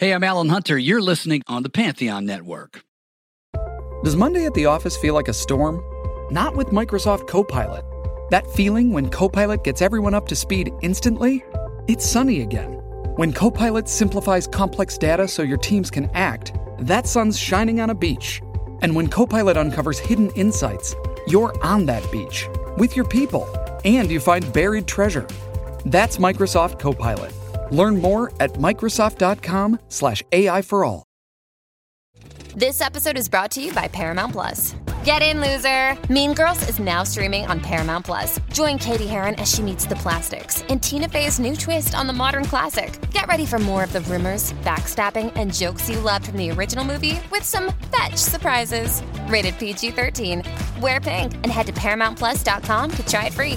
Hey, I'm Alan Hunter. You're listening on the Pantheon Network. Does Monday at the office feel like a storm? Not with Microsoft Copilot. That feeling when Copilot gets everyone up to speed instantly? It's sunny again. When Copilot simplifies complex data so your teams can act, that sun's shining on a beach. And when Copilot uncovers hidden insights, you're on that beach with your people and you find buried treasure. That's Microsoft Copilot. Learn more at Microsoft.com/AI for all. This episode is brought to you by Paramount Plus. Get in, loser! Mean Girls is now streaming on Paramount Plus. Join Katie Heron as she meets the plastics and Tina Fey's new twist on the modern classic. Get ready for more of the rumors, backstabbing, and jokes you loved from the original movie with some fetch surprises. Rated PG-13. Wear pink and head to ParamountPlus.com to try it free.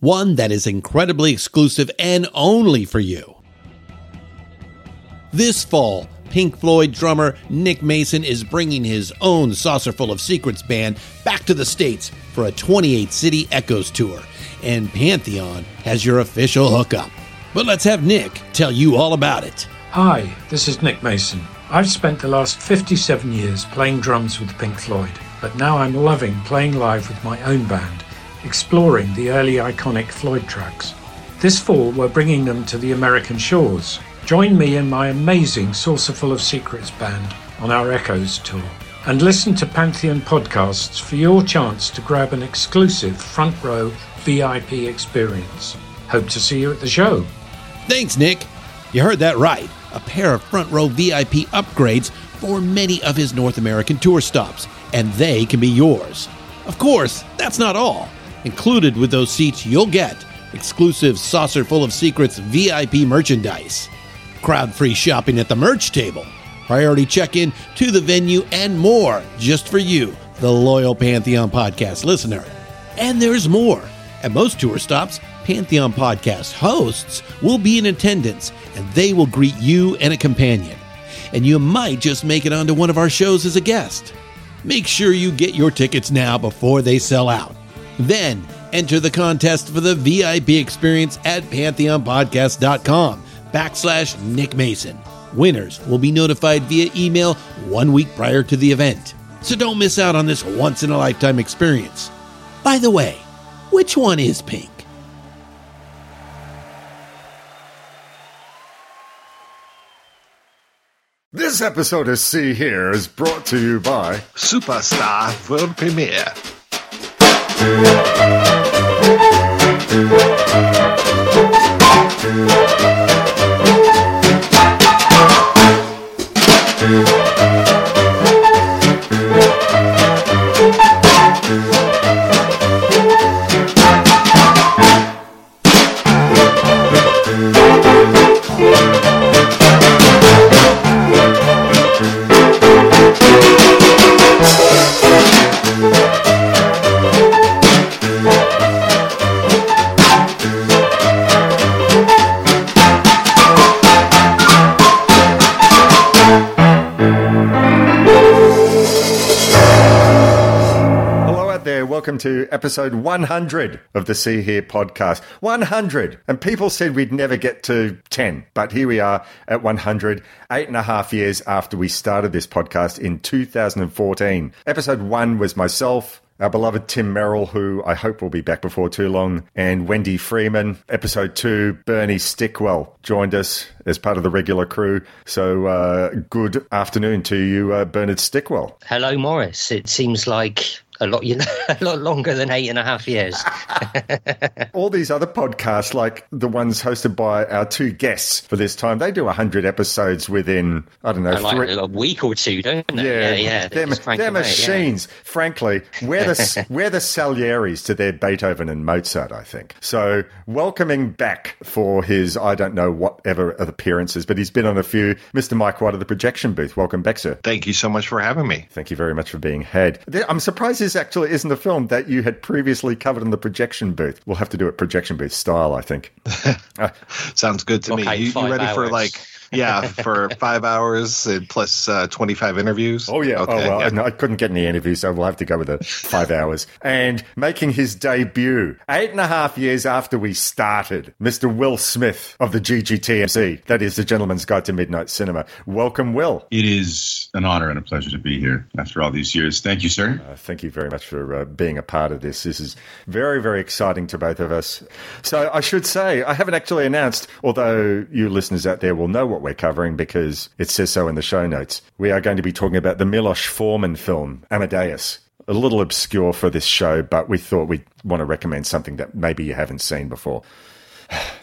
One that is incredibly exclusive and only for you. This fall, Pink Floyd drummer Nick Mason is bringing his own Saucerful of Secrets band back to the States for a 28-city Echoes tour, and Pantheon has your official hookup. But let's have Nick tell you all about it. Hi, this is Nick Mason. I've spent the last 57 years playing drums with Pink Floyd, but now I'm loving playing live with my own band, exploring the early iconic Floyd tracks. This fall, we're bringing them to the American shores. Join me and my amazing Saucerful of Secrets band on our Echoes tour. And listen to Pantheon podcasts for your chance to grab an exclusive front row VIP experience. Hope to see you at the show. Thanks, Nick. You heard that right. A pair of front row VIP upgrades for many of his North American tour stops, and they can be yours. Of course, that's not all. Included with those seats, you'll get exclusive Saucerful of Secrets VIP merchandise, crowd-free shopping at the merch table, priority check-in to the venue, and more just for you, the loyal Pantheon Podcast listener. And there's more. At most tour stops, Pantheon Podcast hosts will be in attendance, and they will greet you and a companion. And you might just make it onto one of our shows as a guest. Make sure you get your tickets now before they sell out. Then, enter the contest for the VIP experience at pantheonpodcast.com/Nick Mason. Winners will be notified via email 1 week prior to the event. So don't miss out on this once-in-a-lifetime experience. By the way, which one is pink? This episode of See Here is brought to you by Superstar World Premiere. Welcome to episode 100 of the See Here podcast. 100! And people said we'd never get to 10, but here we are at 100, 8.5 years after we started this podcast in 2014. Episode 1 was myself, our beloved Tim Merrill, who I hope will be back before too long, and Wendy Freeman. Episode 2, Bernie Stickwell joined us as part of the regular crew. So good afternoon to you, Bernard Stickwell. Hello, Morris. It seems like a lot longer than 8.5 years. All these other podcasts, like the ones hosted by our two guests for this time, they do 100 episodes within, I don't know, like a week or two, don't they? Yeah. They're machines. Yeah. Frankly, we're the Salieris to their Beethoven and Mozart, I think. So welcoming back for his, I don't know whatever appearances, but he's been on a few, Mr. Mike White of The Projection Booth. Welcome back, sir. Thank you so much for having me. Thank you very much for being had. I'm surprised this actually isn't a film that you had previously covered in The Projection Booth. We'll have to do it Projection Booth style, I think. Sounds good to me. You ready hours. For like... Yeah, for 5 hours plus 25 interviews. Oh, yeah. Okay. Oh, well, I couldn't get any interviews, so we'll have to go with the 5 hours. And making his debut 8.5 years after we started, Mr. Will Smith of the GGTMC, that is The Gentleman's Guide to Midnight Cinema. Welcome, Will. It is an honor and a pleasure to be here after all these years. Thank you, sir. Thank you very much for being a part of this. This is very, very exciting to both of us. So I should say, I haven't actually announced, although you listeners out there will know what we're covering because it says so in the show notes. We are going to be talking about the Milos Forman film, Amadeus. A little obscure for this show, but we thought we'd want to recommend something that maybe you haven't seen before.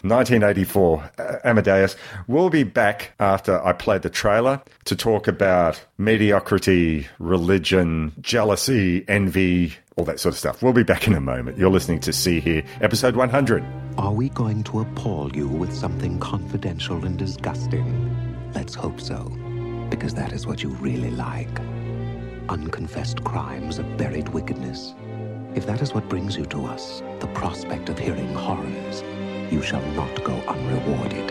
1984, Amadeus. We'll be back after I played the trailer to talk about mediocrity, religion, jealousy, envy, all that sort of stuff. We'll be back in a moment. You're listening to See Here, episode 100. Are we going to appall you with something confidential and disgusting? Let's hope so, because that is what you really like. Unconfessed crimes of buried wickedness. If that is what brings you to us, the prospect of hearing horrors, you shall not go unrewarded.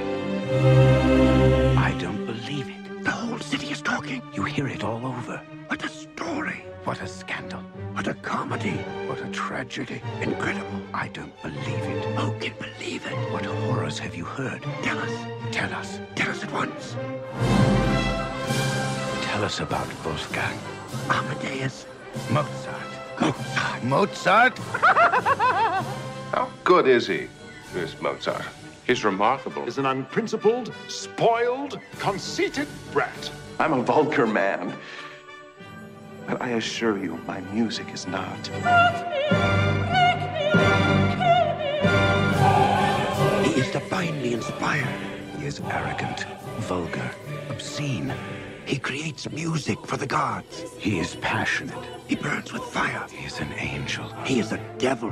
I don't believe it. The whole city is talking. You hear it all over. What a story. What a scandal. What a comedy. What a tragedy. Incredible. I don't believe it. Who can believe it? What horrors have you heard? Tell us. Tell us. Tell us at once. Tell us about Wolfgang. Amadeus. Mozart. Mozart? How good is he? This Mozart. He's remarkable. He's an unprincipled, spoiled, conceited brat. I'm a vulgar man. But I assure you, my music is not. He is divinely inspired. He is arrogant, vulgar, obscene. He creates music for the gods. He is passionate. He burns with fire. He is an angel. He is a devil.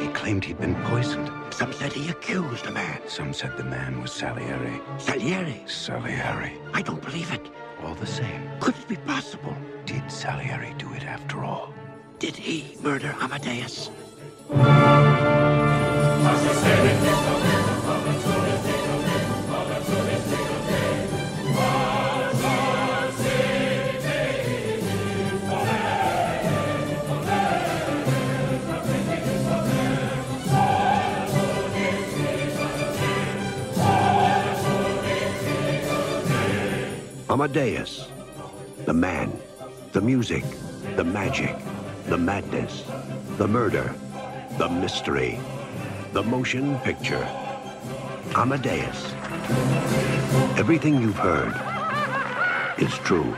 He claimed he'd been poisoned. Some said he accused a man. Some said the man was Salieri. Salieri? Salieri. I don't believe it. All the same. Could it be possible? Did Salieri do it after all? Did he murder Amadeus? Amadeus, the man, the music, the magic, the madness, the murder, the mystery, the motion picture. Amadeus. Everything you've heard is true.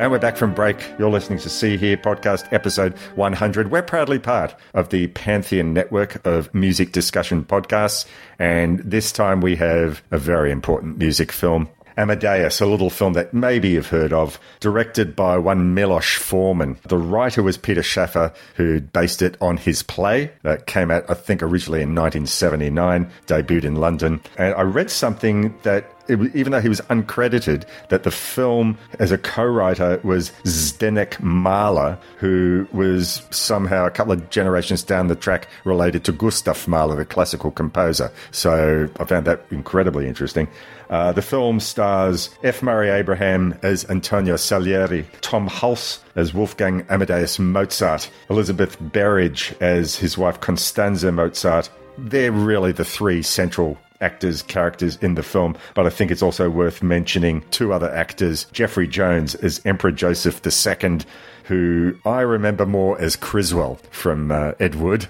And we're back from break. You're listening to See Here podcast episode 100. We're proudly part of the Pantheon network of music discussion podcasts. And this time we have a very important music film, Amadeus, a little film that maybe you've heard of, directed by one Milos Forman. The writer was Peter Shaffer, who based it on his play that came out, I think, originally in 1979, debuted in London. And I read something that, even though he was uncredited, that the film as a co-writer was Zdenek Mahler, who was somehow a couple of generations down the track related to Gustav Mahler, the classical composer. So I found that incredibly interesting. The film stars F. Murray Abraham as Antonio Salieri, Tom Hulce as Wolfgang Amadeus Mozart, Elizabeth Berridge as his wife Constanze Mozart, they're really the three central actors, characters in the film, but I think it's also worth mentioning two other actors. Jeffrey Jones is Emperor Joseph II, who I remember more as Criswell from Ed Wood.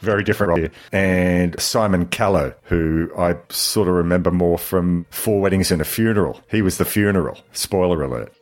Very different role here. And Simon Callow, who I sort of remember more from Four Weddings and a Funeral. He was the funeral. Spoiler alert.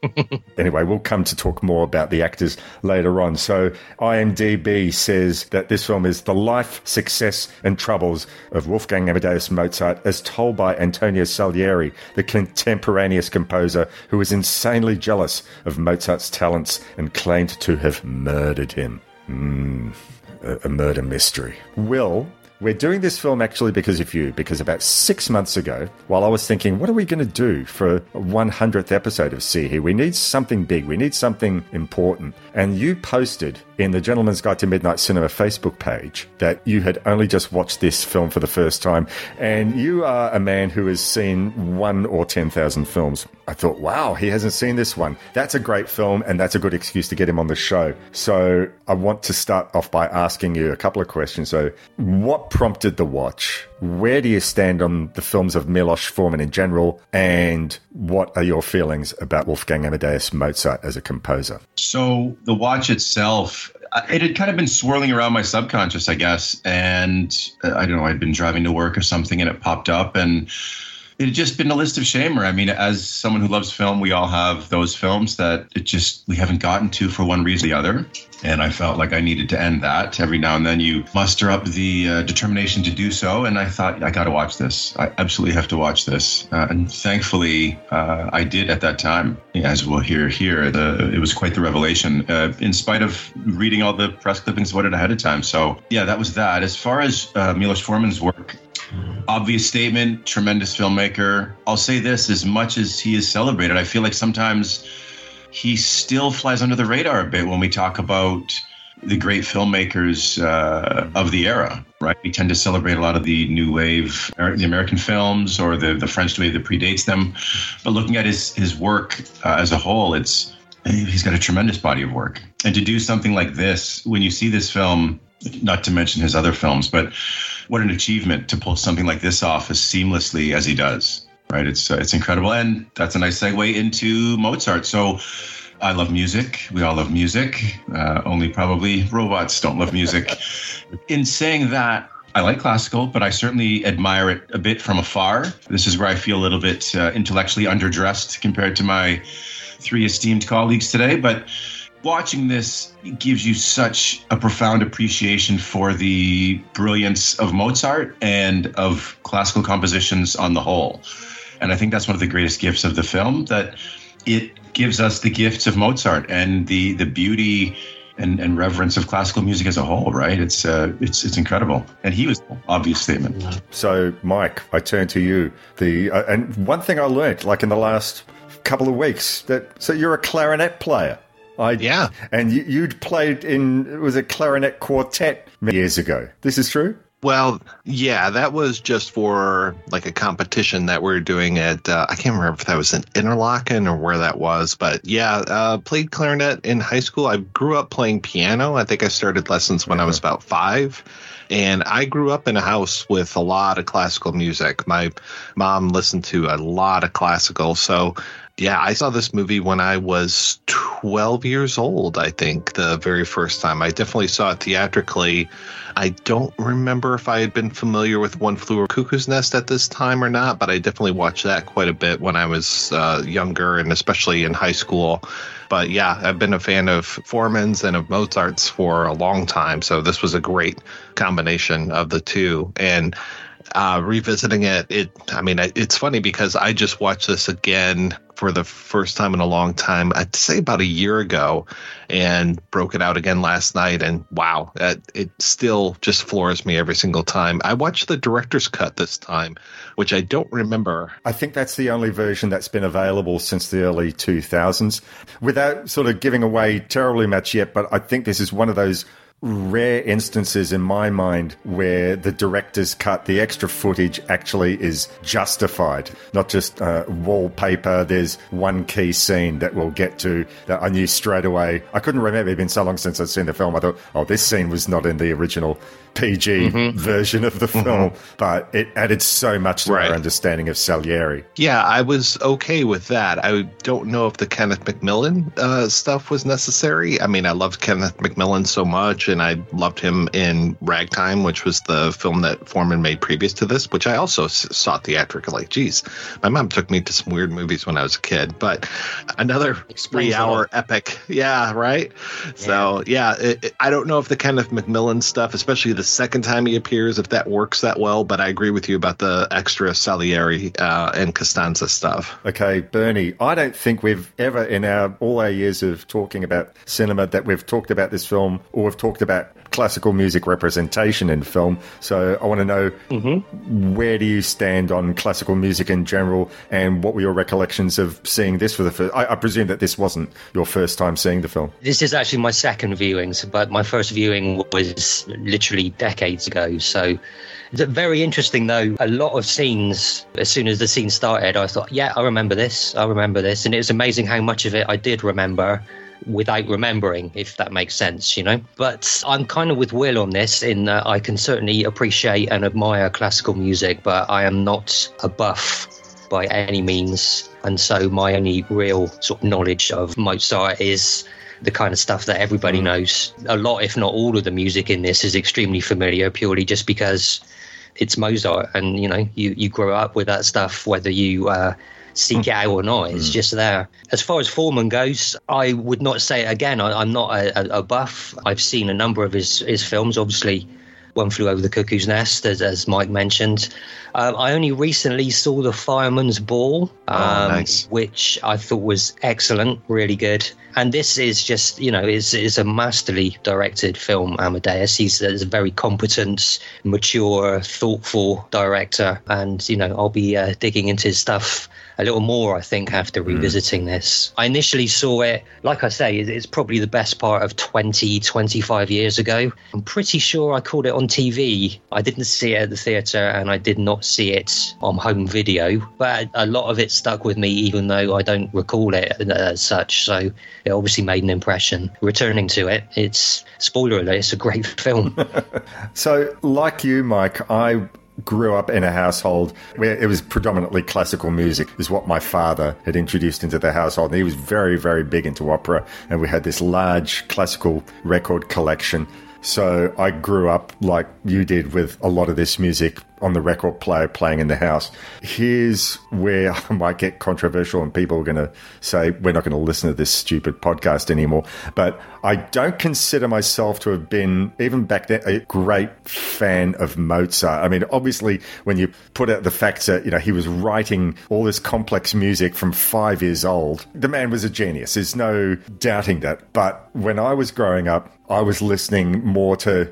Anyway, we'll come to talk more about the actors later on. So IMDb says that this film is the life, success, and troubles of Wolfgang Amadeus Mozart as told by Antonio Salieri, the contemporaneous composer who was insanely jealous of Mozart's talents and claimed to have murdered him. A murder mystery. Will, we're doing this film actually because of you, because about 6 months ago, while I was thinking, what are we going to do for a 100th episode of See Here? We need something big. We need something important. And you posted in the Gentleman's Guide to Midnight Cinema Facebook page that you had only just watched this film for the first time. And you are a man who has seen 1 or 10,000 films. I thought, wow, he hasn't seen this one. That's a great film, and that's a good excuse to get him on the show. So I want to start off by asking you a couple of questions. So what prompted the watch? Where do you stand on the films of Milos Forman in general? And what are your feelings about Wolfgang Amadeus Mozart as a composer? So the watch itself, it had kind of been swirling around my subconscious, I guess. And I don't know, I'd been driving to work or something and it popped up, and it had just been a list of shamer. I mean, as someone who loves film, we all have those films that it just, we haven't gotten to for one reason or the other. And I felt like I needed to end that. Every now and then you muster up the determination to do so. And I thought, I got to watch this. I absolutely have to watch this. And thankfully, I did at that time. As we'll hear here, it was quite the revelation, in spite of reading all the press clippings about it ahead of time. So, yeah, that was that. As far as Milos Forman's work, obvious statement, tremendous filmmaker. I'll say this, as much as he is celebrated, I feel like sometimes he still flies under the radar a bit when we talk about the great filmmakers of the era, right? We tend to celebrate a lot of the new wave, the American films or the French wave that predates them. But looking at his work as a whole, he's got a tremendous body of work. And to do something like this, when you see this film, not to mention his other films, but what an achievement to pull something like this off as seamlessly as he does, right? It's incredible. And that's a nice segue into Mozart. So I love music. We all love music. Only probably robots don't love music. In saying that, I like classical, but I certainly admire it a bit from afar. This is where I feel a little bit intellectually underdressed compared to my three esteemed colleagues today. But watching this gives you such a profound appreciation for the brilliance of Mozart and of classical compositions on the whole. And I think that's one of the greatest gifts of the film, that it gives us the gifts of Mozart and the beauty and reverence of classical music as a whole, right? It's incredible. And he was an obvious statement. So, Mike, I turn to you. And one thing I learned, like in the last couple of weeks, so you're a clarinet player. Yeah. And you'd played in, it was a clarinet quartet many years ago. This is true? Well, yeah, that was just for like a competition that we were doing at, I can't remember if that was in Interlaken or where that was, but yeah, played clarinet in high school. I grew up playing piano. I think I started lessons when I was about 5. And I grew up in a house with a lot of classical music. My mom listened to a lot of classical. So yeah, I saw this movie when I was 12 years old, I think, the very first time. I definitely saw it theatrically. I don't remember if I had been familiar with One Flew Over the Cuckoo's Nest at this time or not, but I definitely watched that quite a bit when I was younger and especially in high school. But yeah, I've been a fan of Forman's and of Mozart's for a long time. So this was a great combination of the two. And revisiting it, I mean, it's funny because I just watched this again for the first time in a long time, I'd say about a year ago, and broke it out again last night. And wow, it still just floors me every single time. I watched the director's cut this time, which I don't remember. I think that's the only version that's been available since the early 2000s, without sort of giving away terribly much yet. But I think this is one of those rare instances in my mind where the director's cut, the extra footage actually is justified, not just wallpaper. There's one key scene that we'll get to that I knew straight away. I couldn't remember. It'd been so long since I'd seen the film. I thought, oh, this scene was not in the original PG version of the film, but it added so much to our understanding of Salieri. Yeah, I was okay with that. I don't know if the Kenneth McMillan stuff was necessary. I mean, I loved Kenneth McMillan so much, and I loved him in Ragtime, which was the film that Forman made previous to this, which I also saw theatrically. Geez, my mom took me to some weird movies when I was a kid, but another 3-hour epic. Yeah, right? Yeah. So, yeah, I don't know if the Kenneth McMillan stuff, especially the second time he appears, if that works that well, but I agree with you about the extra Salieri and Costanza stuff. Okay, Bernie, I don't think we've ever in all our years of talking about cinema that we've talked about this film or we've talked about classical music representation in film. So I want to know where do you stand on classical music in general, and what were your recollections of seeing this for the first? I presume that this wasn't your first time seeing the film. This is actually my second viewing, but my first viewing was literally decades ago. So it's very interesting, though. A lot of scenes, as soon as the scene started, I thought, yeah, I remember this. And it was amazing how much of it I did remember without remembering, if that makes sense, you know. But I'm kind of with Will on this, in that I can certainly appreciate and admire classical music, but I am not a buff by any means. And so my only real sort of knowledge of Mozart is the kind of stuff that everybody knows. A lot, if not all, of the music in this is extremely familiar, purely just because it's Mozart. And, you know, you grow up with that stuff, whether you seek it out or not. It's just there. As far as Forman goes, I would not say, again, I'm not a buff. I've seen a number of his films, obviously One Flew Over the Cuckoo's Nest, as Mike mentioned. I only recently saw The Fireman's Ball, which I thought was excellent, really good. And this is just, you know, is a masterly directed film, Amadeus. He's a very competent, mature, thoughtful director. And, you know, I'll be digging into his stuff a little more, I think, after revisiting this. I initially saw it, like I say, it's probably the best part of 20, 25 years ago. I'm pretty sure I caught it on TV. I didn't see it at the theatre, and I did not see it on home video. But a lot of it stuck with me, even though I don't recall it as such. So it obviously made an impression. Returning to it, it's, spoiler alert, it's a great film. So, like you, Mike, I grew up in a household where it was predominantly classical music is what my father had introduced into the household. And he was very, very big into opera, and we had this large classical record collection. So I grew up like you did with a lot of this music on the record player playing in the house. Here's where I might get controversial and people are going to say, we're not going to listen to this stupid podcast anymore. But I don't consider myself to have been, even back then, a great fan of Mozart. I mean, obviously, when you put out the fact that, you know, he was writing all this complex music from 5 years old, the man was a genius. There's no doubting that. But when I was growing up, I was listening more to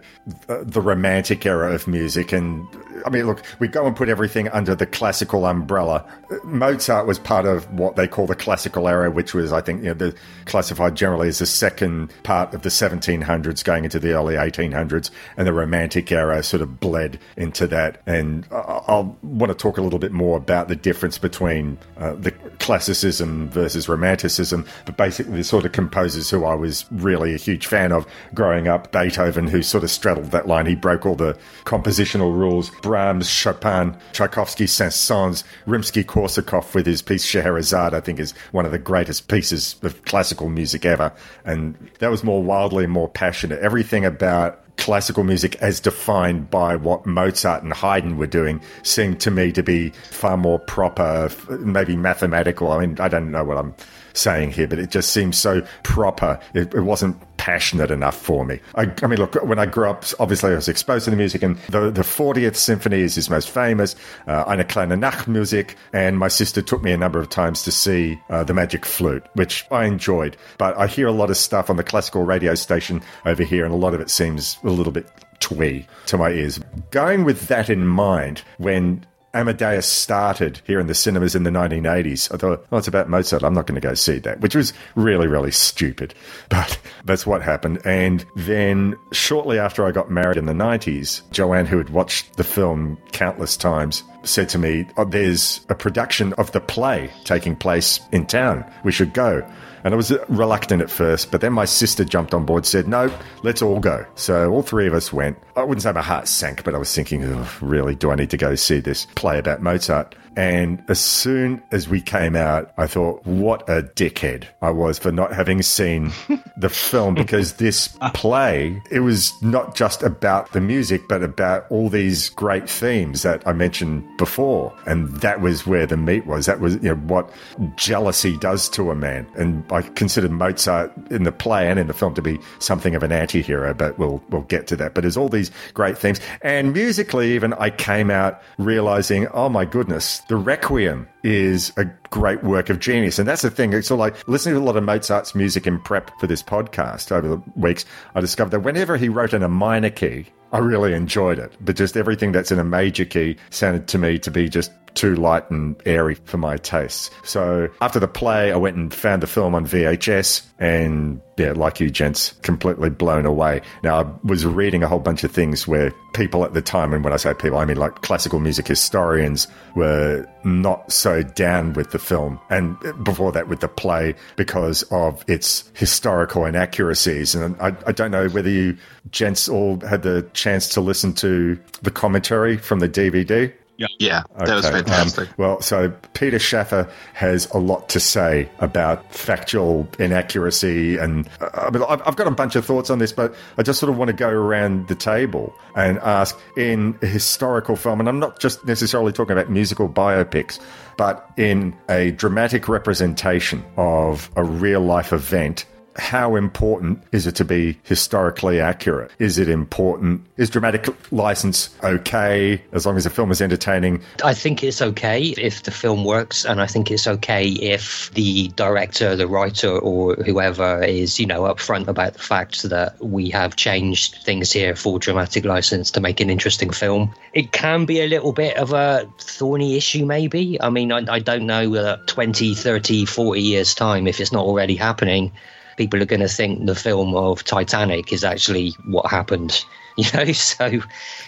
the romantic era of music. And I mean, look, we go and put everything under the classical umbrella. Mozart was part of what they call the classical era, which was, I think, you know, the classified generally as the second part of the 1700s going into the early 1800s, and the romantic era sort of bled into that. And I'll want to talk a little bit more about the difference between the classicism versus romanticism, but basically the sort of composers who I was really a huge fan of growing up: Beethoven, who sort of straddled that line. He broke all the compositional rules. Brahms, Chopin, Tchaikovsky, Saint-Saëns, Rimsky-Korsakov with his piece Scheherazade, I think, is one of the greatest pieces of classical music ever. And that was more wildly, more passionate. Everything about classical music as defined by what Mozart and Haydn were doing seemed to me to be far more proper, maybe mathematical. I mean, I don't know what I'm saying here, but it just seems so proper. It wasn't passionate enough for me. I mean, look, when I grew up, obviously I was exposed to the music, and the 40th Symphony is his most famous, Eine kleine Nachtmusik, and my sister took me a number of times to see The Magic Flute, which I enjoyed. But I hear a lot of stuff on the classical radio station over here, and a lot of it seems a little bit twee to my ears. Going with that in mind, when Amadeus started here in the cinemas in the 1980s. I thought, oh, it's about Mozart. I'm not going to go see that, which was really, really stupid. But that's what happened. And then shortly after I got married in the 90s, Joanne, who had watched the film countless times, said to me, oh, there's a production of the play taking place in town. We should go. And I was reluctant at first, but then my sister jumped on board, said, no, let's all go. So all three of us went. I wouldn't say my heart sank, but I was thinking, oh, really, do I need to go see this play about Mozart? And as soon as we came out, I thought, what a dickhead I was for not having seen the film, because this play, it was not just about the music, but about all these great themes that I mentioned before. And that was where the meat was. That was, you know, what jealousy does to a man. And I considered Mozart in the play and in the film to be something of an anti-hero, but we'll get to that. But there's all these great themes. And musically, even, I came out realizing, oh my goodness, the Requiem is a great work of genius. And that's the thing. It's sort of like listening to a lot of Mozart's music in prep for this podcast over the weeks, I discovered that whenever he wrote in a minor key, I really enjoyed it. But just everything that's in a major key sounded to me to be just too light and airy for my tastes. So after the play, I went and found the film on VHS and, yeah, like you gents, completely blown away. Now, I was reading a whole bunch of things where people at the time, and when I say people, I mean like classical music historians, were not so down with the film, and before that with the play, because of its historical inaccuracies. And I don't know whether you gents all had the chance to listen to the commentary from the DVD. Yeah, that was fantastic. So Peter Shaffer has a lot to say about factual inaccuracy, and I've got a bunch of thoughts on this, but I just sort of want to go around the table and ask, in a historical film, and I'm not just necessarily talking about musical biopics, but in a dramatic representation of a real-life event, how important is it to be historically accurate? Is it important? Is dramatic license okay as long as the film is entertaining? I think it's okay if the film works, and I think it's okay if the director, the writer, or whoever is, you know, upfront about the fact that we have changed things here for dramatic license to make an interesting film. It can be a little bit of a thorny issue, maybe. I mean, I don't know that 20, 30, 40 years' time, if it's not already happening, people are going to think the film of Titanic is actually what happened, you know? So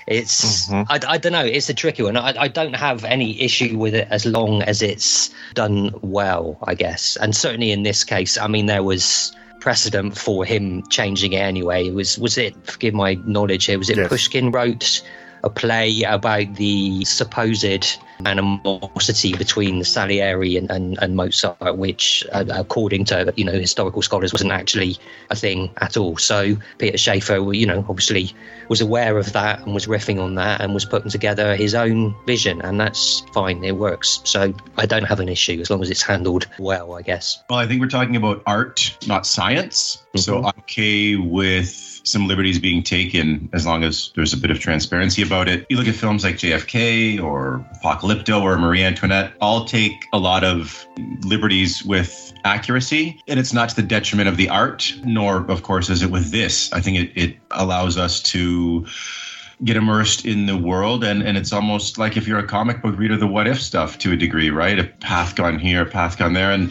it's, I don't know, it's a tricky one. I don't have any issue with it as long as it's done well, I guess. And certainly in this case, I mean, there was precedent for him changing it anyway. Was it, forgive my knowledge here, was it, yes, Pushkin wrote a play about the supposed animosity between Salieri and Mozart, which, according to, you know, historical scholars, wasn't actually a thing at all. So Peter Shaffer, you know, obviously was aware of that and was riffing on that and was putting together his own vision, and that's fine, it works. So I don't have an issue as long as it's handled well, I guess. Well, I think we're talking about art, not science. Mm-hmm. So I'm okay with some liberties being taken as long as there's a bit of transparency about it. You look at films like JFK or Apocalypto or Marie Antoinette, all take a lot of liberties with accuracy, and it's not to the detriment of the art, nor, of course, is it with this. I think it allows us to get immersed in the world, and it's almost like if you're a comic book reader, the what-if stuff to a degree, right? A path gone here, a path gone there, and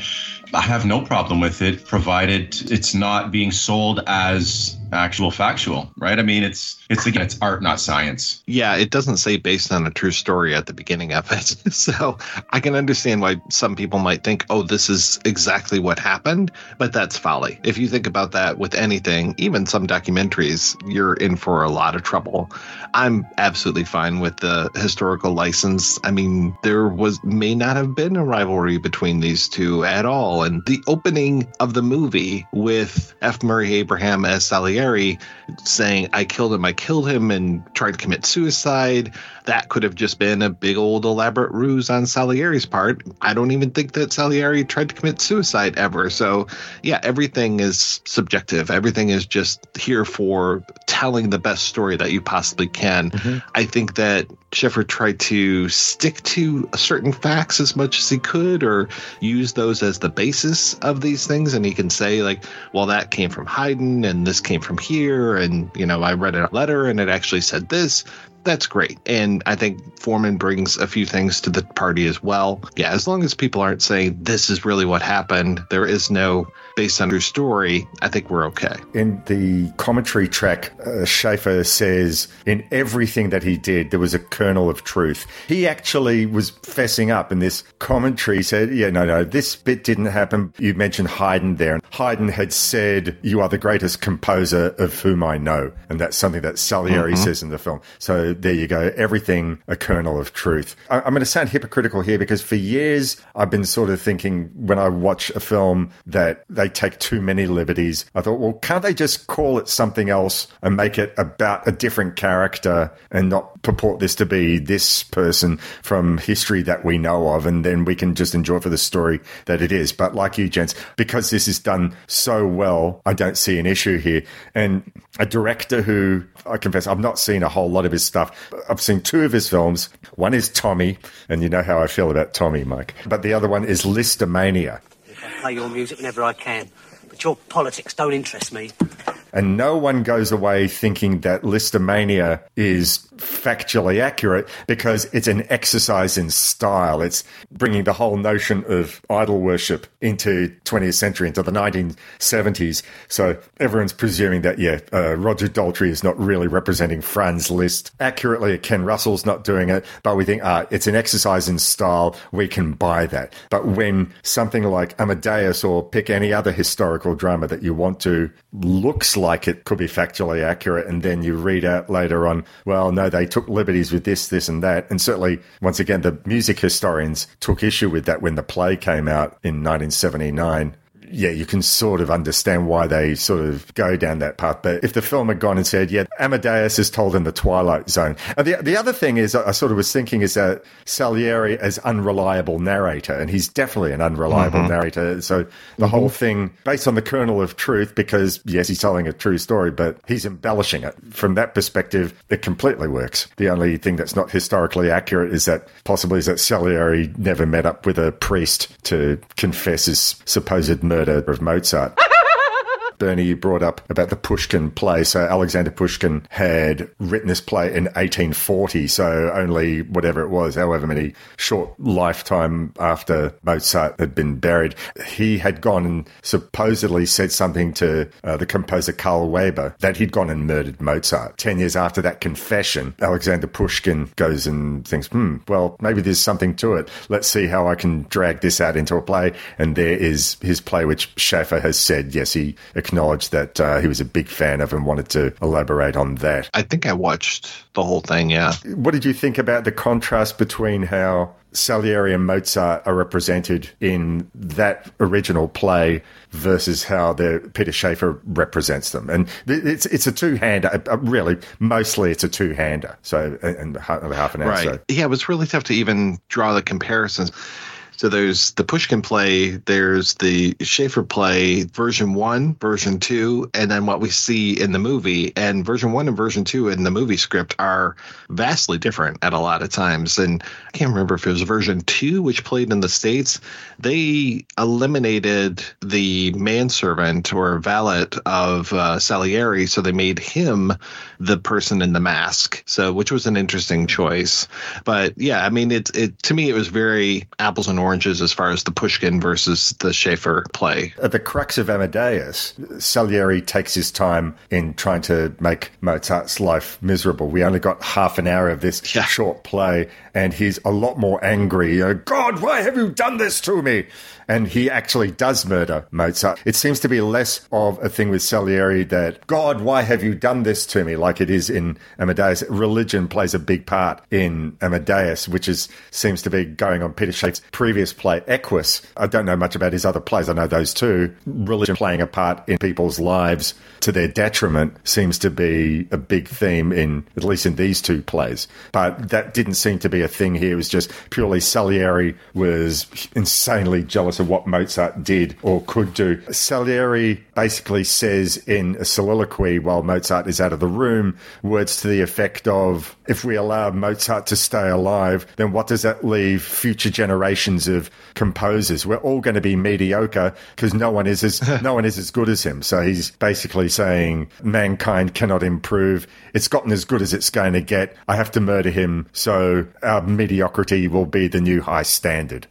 I have no problem with it, provided it's not being sold as actual factual, right? I mean, it's again, it's art, not science. Yeah, it doesn't say based on a true story at the beginning of it. So I can understand why some people might think, oh, this is exactly what happened, but that's folly. If you think about that with anything, even some documentaries, you're in for a lot of trouble. I'm absolutely fine with the historical license. I mean, there may not have been a rivalry between these two at all. And the opening of the movie with F. Murray Abraham as Salieri saying, I killed him, and tried to commit suicide, that could have just been a big old elaborate ruse on Salieri's part. I don't even think that Salieri tried to commit suicide ever. So, yeah, everything is subjective. Everything is just here for telling the best story that you possibly can. Mm-hmm. I think that Shaffer tried to stick to certain facts as much as he could, or use those as the basis of these things. And he can say, like, well, that came from Haydn and this came from here. And, you know, I read a letter and it actually said this. that's great. And I think Forman brings a few things to the party as well. Yeah, as long as people aren't saying this is really what happened, there is no based on your story, I think we're okay. In the commentary track, Shaffer says in everything that he did, there was a kernel of truth. He actually was fessing up in this commentary. He said, yeah, no, this bit didn't happen. You mentioned Haydn there. And Haydn had said, you are the greatest composer of whom I know. And that's something that Salieri says in the film. So there you go. Everything, a kernel of truth. I'm going to sound hypocritical here because for years I've been sort of thinking when I watch a film that they take too many liberties. I thought, well, can't they just call it something else and make it about a different character and not purport this to be this person from history that we know of, and then we can just enjoy for the story that it is. But like you gents, because this is done so well, I don't see an issue here. And a director who, I confess, I've not seen a whole lot of his stuff. I've seen two of his films. One is Tommy, and you know how I feel about Tommy, Mike. But the other one is Listomania. Play your music whenever I can, but your politics don't interest me. And no one goes away thinking that Listomania is factually accurate because it's an exercise in style. It's bringing the whole notion of idol worship into 20th century, into the 1970s. So everyone's presuming that, Roger Daltrey is not really representing Franz Liszt accurately. Ken Russell's not doing it. But we think, it's an exercise in style. We can buy that. But when something like Amadeus, or pick any other historical drama that you want to, looks like it could be factually accurate, and then you read out later on, well, no, they took liberties with this, this, and that. And certainly, once again, the music historians took issue with that when the play came out in 1979. Yeah, you can sort of understand why they sort of go down that path. But if the film had gone and said, yeah, Amadeus is told in the Twilight Zone. And the other thing is, I sort of was thinking, is that Salieri as unreliable narrator, and he's definitely an unreliable narrator. So the whole thing, based on the kernel of truth, because, yes, he's telling a true story, but he's embellishing it. From that perspective, it completely works. The only thing that's not historically accurate is that possibly Salieri never met up with a priest to confess his supposed murder of Mozart. Bernie, you brought up about the Pushkin play. So Alexander Pushkin had written this play in 1840, so only whatever it was, however many short lifetime after Mozart had been buried. He had gone and supposedly said something to the composer Karl Weber that he'd gone and murdered Mozart. 10 years after that confession, Alexander Pushkin goes and thinks, well, maybe there's something to it. Let's see how I can drag this out into a play. And there is his play, which Shaffer has said, yes, he acknowledged that he was a big fan of and wanted to elaborate on that. I think I watched the whole thing, yeah. What did you think about the contrast between how Salieri and Mozart are represented in that original play versus how the Peter Shaffer represents them? And it's a two-hander. Really, mostly it's a two-hander. So, and half an hour. Right. So. Yeah, it was really tough to even draw the comparisons. So there's the Pushkin play, there's the Shaffer play, version 1, version 2, and then what we see in the movie. And version 1 and version 2 in the movie script are vastly different at a lot of times. And I can't remember if it was version 2, which played in the States. They eliminated the manservant or valet of Salieri, so they made him the person in the mask, so which was an interesting choice. But yeah, I mean, it to me, it was very apples and oranges. As far as the Pushkin versus the Shaffer play. At the crux of Amadeus, Salieri takes his time in trying to make Mozart's life miserable. We only got half an hour of this short play, and he's a lot more angry. God, why have you done this to me? And he actually does murder Mozart. It seems to be less of a thing with Salieri that, God, why have you done this to me? Like it is in Amadeus. Religion plays a big part in Amadeus, which seems to be going on Peter Shaffer's previous play, Echoes. I don't know much about his other plays. I know those two. Religion playing a part in people's lives to their detriment seems to be a big theme, in at least in these two plays. But that didn't seem to be a thing here. It was just purely Salieri was insanely jealous of what Mozart did or could do. Salieri basically says in a soliloquy while Mozart is out of the room, words to the effect of, if we allow Mozart to stay alive, then what does that leave future generations thousands of composers. We're all going to be mediocre because no one is as good as him. So he's basically saying mankind cannot improve. It's gotten as good as it's going to get. I have to murder him, so our mediocrity will be the new high standard.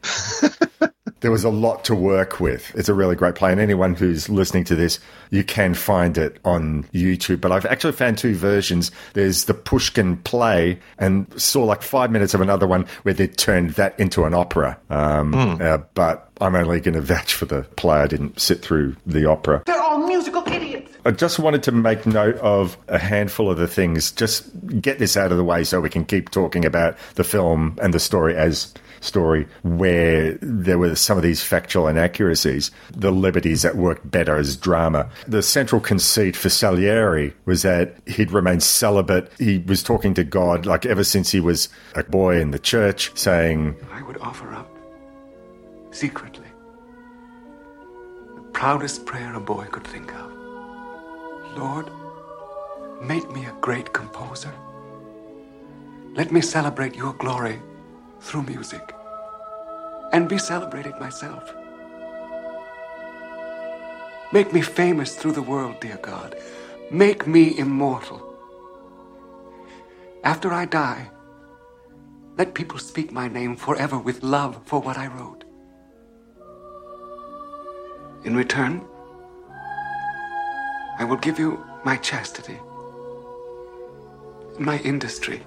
There was a lot to work with. It's a really great play. And anyone who's listening to this, you can find it on YouTube. But I've actually found two versions. There's the Pushkin play and saw like 5 minutes of another one where they turned that into an opera. But I'm only going to vouch for the play. I didn't sit through the opera. They're all musical idiots. I just wanted to make note of a handful of the things. Just get this out of the way so we can keep talking about the film and the story as story, where there were some of these factual inaccuracies, the liberties that worked better as drama. The central conceit for Salieri was that he'd remained celibate. He was talking to God, like ever since he was a boy in the church, saying, I would offer up, secretly, the proudest prayer a boy could think of. Lord, make me a great composer. Let me celebrate your glory through music, and be celebrated myself. Make me famous through the world, dear God. Make me immortal. After I die, let people speak my name forever with love for what I wrote. In return, I will give you my chastity, my industry,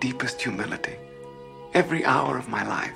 deepest humility, every hour of my life.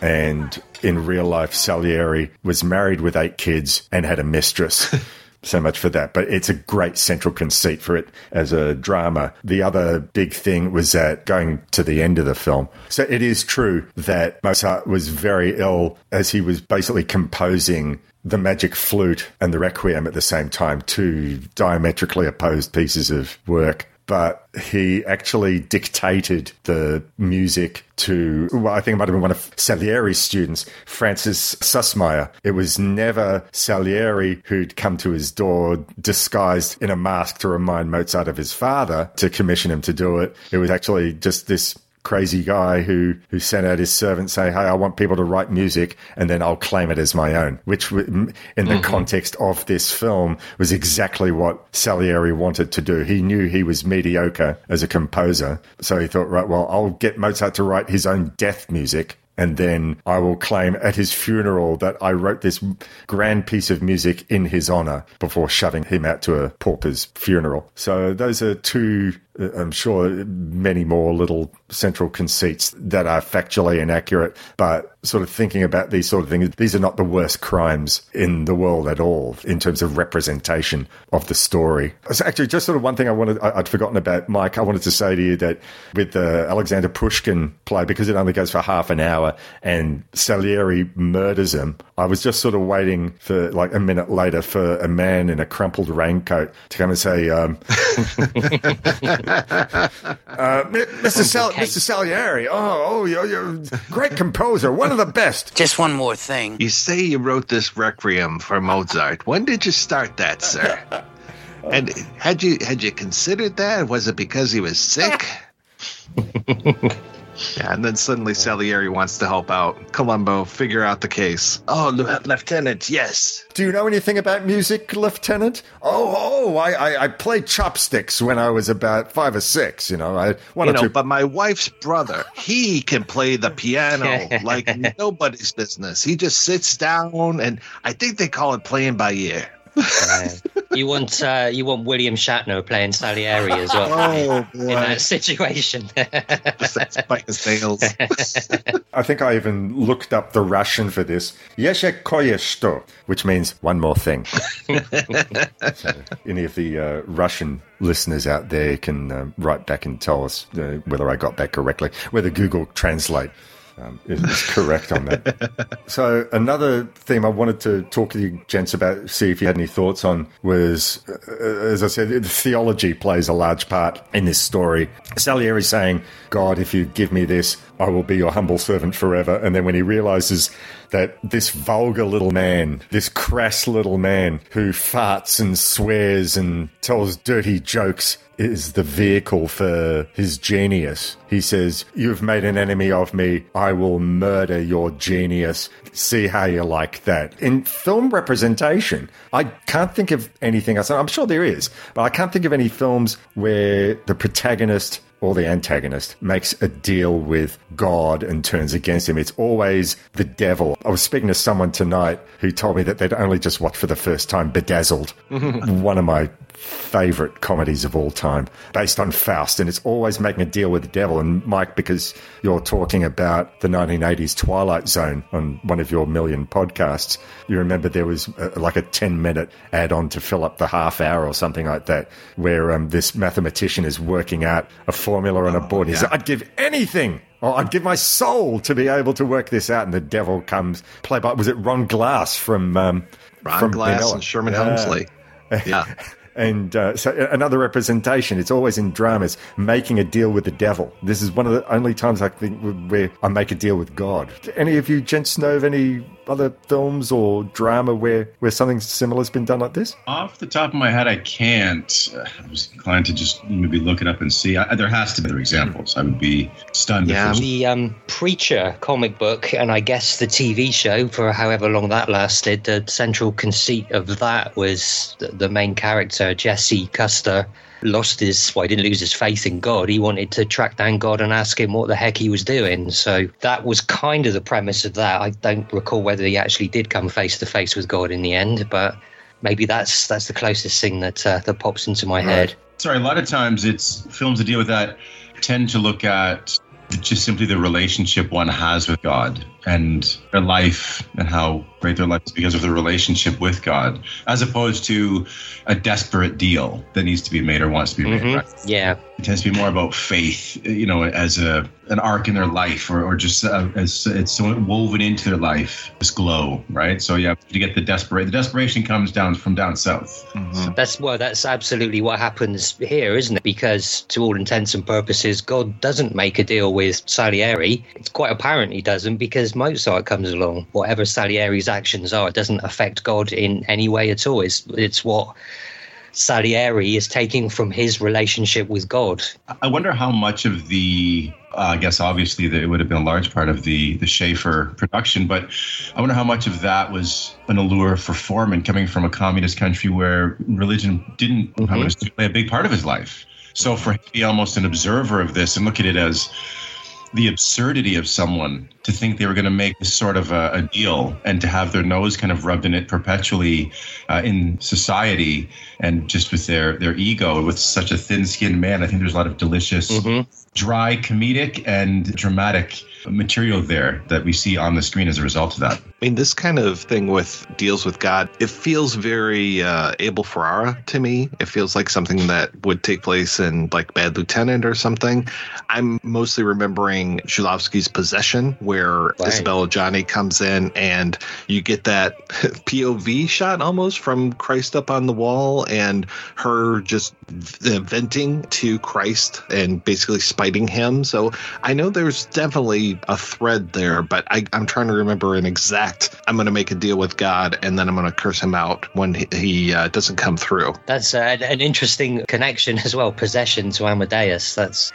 And in real life, Salieri was married with 8 kids and had a mistress. So much for that. But it's a great central conceit for it as a drama. The other big thing was that, going to the end of the film, so it is true that Mozart was very ill as he was basically composing the Magic Flute and the Requiem at the same time, two diametrically opposed pieces of work. But he actually dictated the music to, well, I think it might have been one of Salieri's students, Francis Sussmayer. It was never Salieri who'd come to his door disguised in a mask to remind Mozart of his father to commission him to do it. It was actually just this crazy guy who sent out his servant saying, hey, I want people to write music and then I'll claim it as my own, which in the context of this film was exactly what Salieri wanted to do. He knew he was mediocre as a composer, so he thought, right, well, I'll get Mozart to write his own death music, and then I will claim at his funeral that I wrote this grand piece of music in his honor, before shoving him out to a pauper's funeral. So those are two, I'm sure, many more little central conceits that are factually inaccurate, but sort of thinking about these sort of things, these are not the worst crimes in the world at all in terms of representation of the story. So actually, just sort of one thing I'd forgotten about, Mike, I wanted to say to you that with the Alexander Pushkin play, because it only goes for half an hour and Salieri murders him, I was just sort of waiting for like a minute later for a man in a crumpled raincoat to come and say, Mr. Salieri, you're a great composer, one of the best. Just one more thing. You say you wrote this Requiem for Mozart. When did you start that, sir? And had you considered that? Was it because he was sick? Yeah, and then suddenly Salieri wants to help out Columbo figure out the case. Oh, Lieutenant, yes. Do you know anything about music, Lieutenant? I played chopsticks when I was about 5 or 6, you know. But my wife's brother, he can play the piano like nobody's business. He just sits down, and I think they call it playing by ear. You want William Shatner playing Salieri as well, in that situation. I think I even looked up the Russian for this, which means one more thing. So any of the Russian listeners out there can write back and tell us whether I got that correctly, whether Google Translate is correct on that. So another theme I wanted to talk to you gents about, see if you had any thoughts on, was, as I said, theology plays a large part in this story. Salieri saying, God, if you give me this, I will be your humble servant forever. And then when he realizes that this vulgar little man, this crass little man who farts and swears and tells dirty jokes is the vehicle for his genius. He says, "You've made an enemy of me. I will murder your genius. See how you like that." In film representation, I can't think of anything else. I'm sure there is, but I can't think of any films where the protagonist or the antagonist makes a deal with God and turns against him. It's always the devil. I was speaking to someone tonight who told me that they'd only just watched for the first time Bedazzled, one of my favorite comedies of all time, based on Faust, and it's always making a deal with the devil. And Mike, because you're talking about the 1980s Twilight Zone on one of your million podcasts, you remember there was like a 10-minute add-on to fill up the half hour or something like that, where this mathematician is working out a formula on a board. He said, "I'd give anything. Oh, I'd give my soul to be able to work this out." And the devil comes, played by, was it Ron Glass from Ron Glass and Sherman Helmsley? Yeah. And so another representation, it's always in dramas, making a deal with the devil. This is one of the only times I think where I make a deal with God. Do any of you gents know of any other films or drama where something similar has been done like this? Off the top of my head, I can't. I was inclined to just maybe look it up and see. There has to be other examples. I would be stunned. Yeah, the Preacher comic book, and I guess the TV show, for however long that lasted, the central conceit of that was the main character, Jesse Custer, didn't lose his faith in God. He wanted to track down God and ask him what the heck he was doing. So that was kind of the premise of that. I don't recall whether he actually did come face to face with God in the end, but maybe that's the closest thing that pops into my head. Sorry, a lot of times it's films that deal with that tend to look at just simply the relationship one has with God and their life and how great their life is because of the relationship with God, as opposed to a desperate deal that needs to be made or wants to be made. Right? Yeah. It tends to be more about faith, as an arc in their life or just as it's so woven into their life, this glow, right? So, yeah, you get the desperation comes from down south. Mm-hmm. So. That's absolutely what happens here, isn't it? Because to all intents and purposes, God doesn't make a deal with Salieri. It's quite apparent he doesn't, because Mozart comes along. Whatever Salieri's actions are, it doesn't affect God in any way at all. It's what Salieri is taking from his relationship with God. I wonder how much of the I guess obviously that it would have been a large part of the Shaffer production, but I wonder how much of that was an allure for Forman, coming from a communist country where religion didn't play a big part of his life. So for him to be almost an observer of this and look at it as the absurdity of someone to think they were going to make this sort of a deal and to have their nose kind of rubbed in it perpetually in society, and just with their ego, with such a thin-skinned man. I think there's a lot of delicious, dry, comedic and dramatic material there that we see on the screen as a result of that. I mean, this kind of thing with deals with God, it feels very Abel Ferrara to me. It feels like something that would take place in like Bad Lieutenant or something. I'm mostly remembering Shklovsky's Possession, where Isabella Gianni comes in and you get that POV shot almost from Christ up on the wall and her just venting to Christ and basically spiting him. So I know there's definitely a thread there, but I'm trying to remember an exact, I'm going to make a deal with God and then I'm going to curse him out when he doesn't come through. That's an interesting connection as well, Possession to Amadeus. That's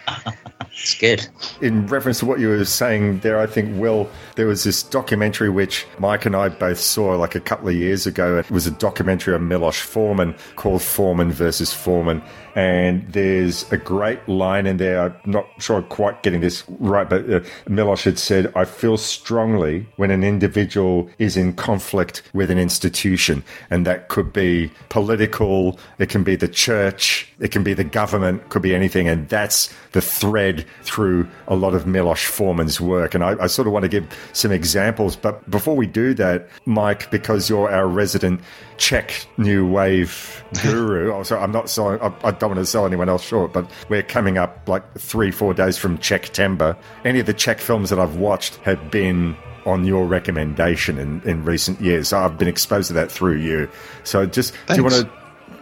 good. In reference to what you were saying there, I think, Will, there was this documentary which Mike and I both saw like a couple of years ago. It was a documentary on Milos Forman called Forman versus Forman. And there's a great line in there. I'm not sure I'm quite getting this right, but Milos had said, "I feel strongly when an individual is in conflict with an institution." And that could be political, it can be the church, it can be the government, could be anything. And that's the thread through a lot of Milos Forman's work. And I sort of want to give some examples. But before we do that, Mike, because you're our resident Czech New Wave guru, I don't want to sell anyone else short, but we're coming up like 3-4 days from Czechtember. Any of the Czech films that I've watched have been on your recommendation in recent years. So I've been exposed to that through you. So just do you want to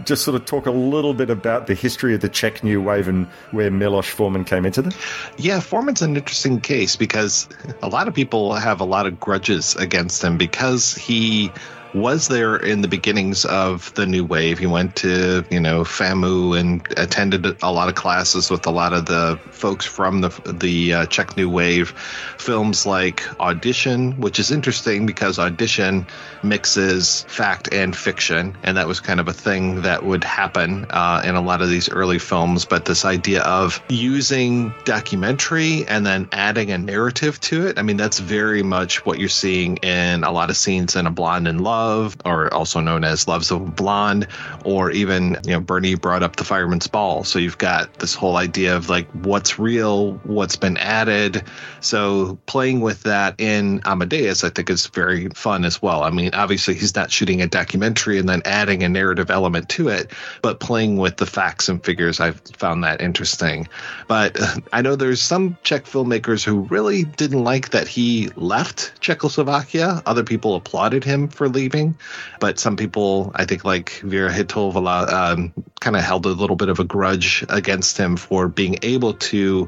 just sort of talk a little bit about the history of the Czech New Wave and where Milos Forman came into them? Yeah, Forman's an interesting case because a lot of people have a lot of grudges against him because he was there in the beginnings of the new wave. He went to, FAMU and attended a lot of classes with a lot of the folks from the Czech New Wave. Films like Audition, which is interesting because Audition mixes fact and fiction, and that was kind of a thing that would happen in a lot of these early films. But this idea of using documentary and then adding a narrative to it, I mean, that's very much what you're seeing in a lot of scenes in A Blonde in Love, or also known as Loves of a Blonde, or even, Bernie brought up The Fireman's Ball. So you've got this whole idea of like what's real, what's been added. So playing with that in Amadeus, I think is very fun as well. I mean, obviously he's not shooting a documentary and then adding a narrative element to it, but playing with the facts and figures, I've found that interesting. But I know there's some Czech filmmakers who really didn't like that he left Czechoslovakia. Other people applauded him for leaving, but some people, I think like Vera Hitovala, kind of held a little bit of a grudge against him for being able to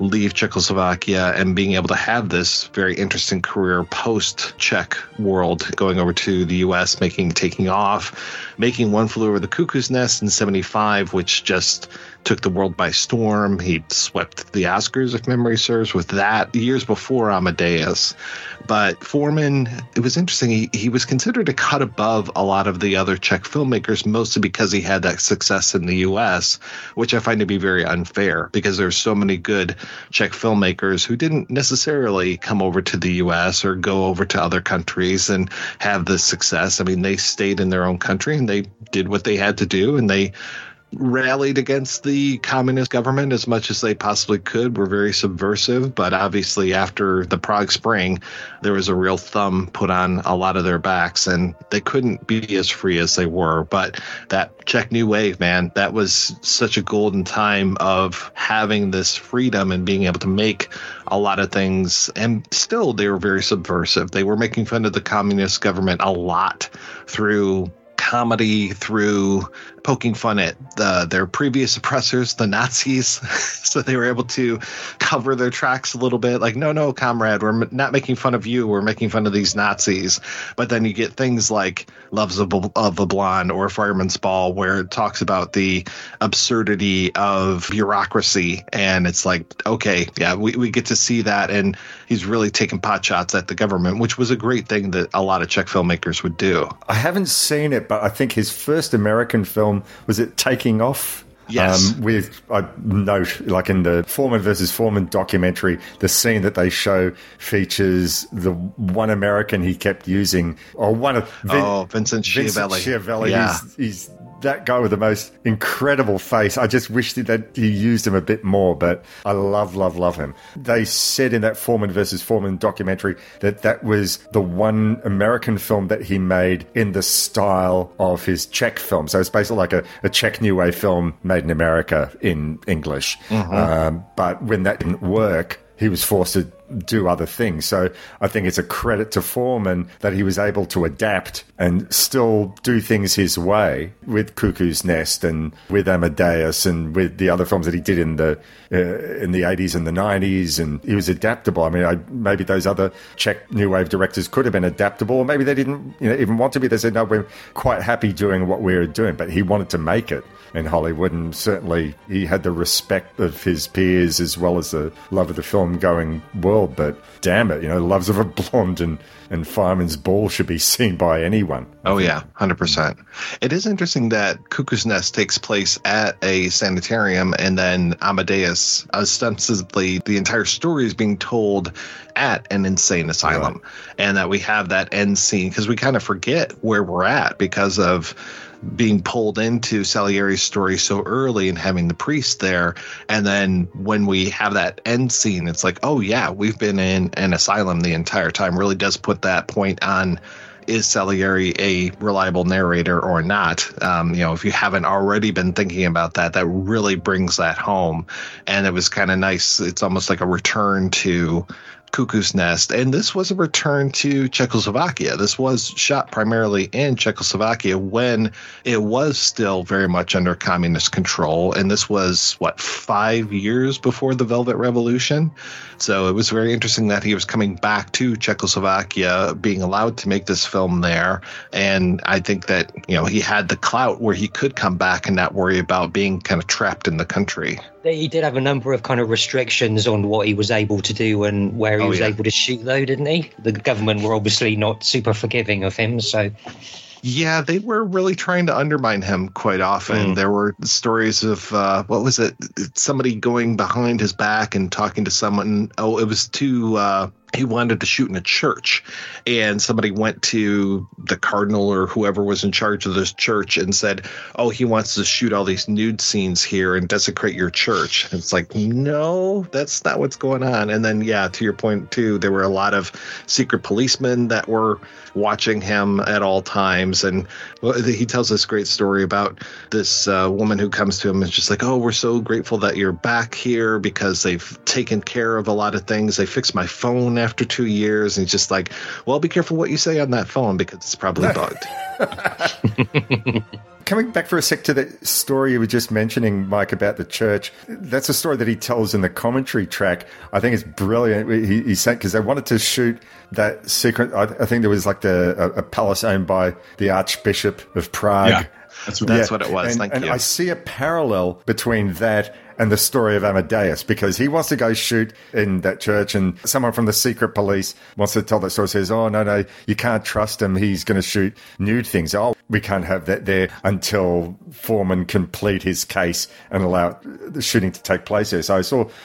leave Czechoslovakia and being able to have this very interesting career post-Czech world, going over to the U.S., taking off, making One Flew Over the Cuckoo's Nest in 1975, which just took the world by storm. He swept the Oscars, if memory serves, with that years before Amadeus. But Forman, it was interesting. He was considered a cut above a lot of the other Czech filmmakers, mostly because he had that success in the U.S., which I find to be very unfair because there's so many good Czech filmmakers who didn't necessarily come over to the U.S. or go over to other countries and have the success. I mean, they stayed in their own country and they did what they had to do, and they rallied against the communist government as much as they possibly could, were very subversive. But obviously after the Prague Spring, there was a real thumb put on a lot of their backs and they couldn't be as free as they were. But that Czech New Wave, man, that was such a golden time of having this freedom and being able to make a lot of things. And still, they were very subversive. They were making fun of the communist government a lot through comedy, through poking fun at their previous oppressors, the Nazis. So they were able to cover their tracks a little bit. Like, no, comrade, we're not making fun of you. We're making fun of these Nazis. But then you get things like Loves of a Blonde or Fireman's Ball, where it talks about the absurdity of bureaucracy. And it's like, okay, yeah, we get to see that. And he's really taking pot shots at the government, which was a great thing that a lot of Czech filmmakers would do. I haven't seen it, but I think his first American film, was it Taking Off? Yes. With a note, like in the Forman versus Forman documentary, the scene that they show features the one American he kept using, or one of Vincent Schiavelli. Yeah. He's that guy with the most incredible face. I just wish that he used him a bit more, but I love him. They said in that Forman versus Forman documentary that was the one American film that he made in the style of his Czech film. So it's basically like a Czech New Wave film made in America in English. Mm-hmm. But when that didn't work, he was forced to do other things. So I think it's a credit to Forman that he was able to adapt and still do things his way with Cuckoo's Nest and with Amadeus and with the other films that he did in the 80s and the 90s. And he was adaptable. I mean, maybe those other Czech New Wave directors could have been adaptable, or maybe they didn't even want to be. They said, no, we're quite happy doing what we're doing. But he wanted to make it in Hollywood, and certainly he had the respect of his peers as well as the love of the film-going world. But damn it, Loves of a Blonde and Fireman's Ball should be seen by anyone. Oh yeah, 100%. It is interesting that Cuckoo's Nest takes place at a sanitarium, and then Amadeus, ostensibly the entire story is being told at an insane asylum, right? And that we have that end scene because we kind of forget where we're at because of being pulled into Salieri's story so early and having the priest there. And then when we have that end scene, it's like, oh yeah, we've been in an asylum the entire time. Really does put that point on, is Salieri a reliable narrator or not? If you haven't already been thinking about that, that really brings that home. And it was kind of nice. It's almost like a return to Cuckoo's Nest, and this was a return to Czechoslovakia. This was shot primarily in Czechoslovakia when it was still very much under communist control, and this was, 5 years before the Velvet Revolution? So it was very interesting that he was coming back to Czechoslovakia, being allowed to make this film there, and I think that, he had the clout where he could come back and not worry about being kind of trapped in the country. He did have a number of kind of restrictions on what he was able to do and where he was able to shoot, though, didn't he? The government were obviously not super forgiving of him, so... Yeah, they were really trying to undermine him quite often. Mm. There were stories of, somebody going behind his back and talking to someone. Oh, it was to... he wanted to shoot in a church, and somebody went to the cardinal or whoever was in charge of this church and said, oh, he wants to shoot all these nude scenes here and desecrate your church. And it's like, no, that's not what's going on. And then, to your point, too, there were a lot of secret policemen that were watching him at all times. And he tells this great story about this woman who comes to him and is just like, oh, we're so grateful that you're back here because they've taken care of a lot of things. They fixed my phone after 2 years, and he's just like, well, be careful what you say on that phone because it's probably bugged. Coming back for a sec to that story you were just mentioning, Mike, about the church, that's a story that he tells in the commentary track. I think it's brilliant. He said, because they wanted to shoot that secret, I think there was like a palace owned by the Archbishop of Prague. Yeah, that's what it was. Thank you. I see a parallel between that and the story of Amadeus, because he wants to go shoot in that church and someone from the secret police wants to tell that story, says, oh, no, you can't trust him. He's going to shoot nude things. Oh, we can't have that there until Forman complete his case and allow the shooting to take place there. So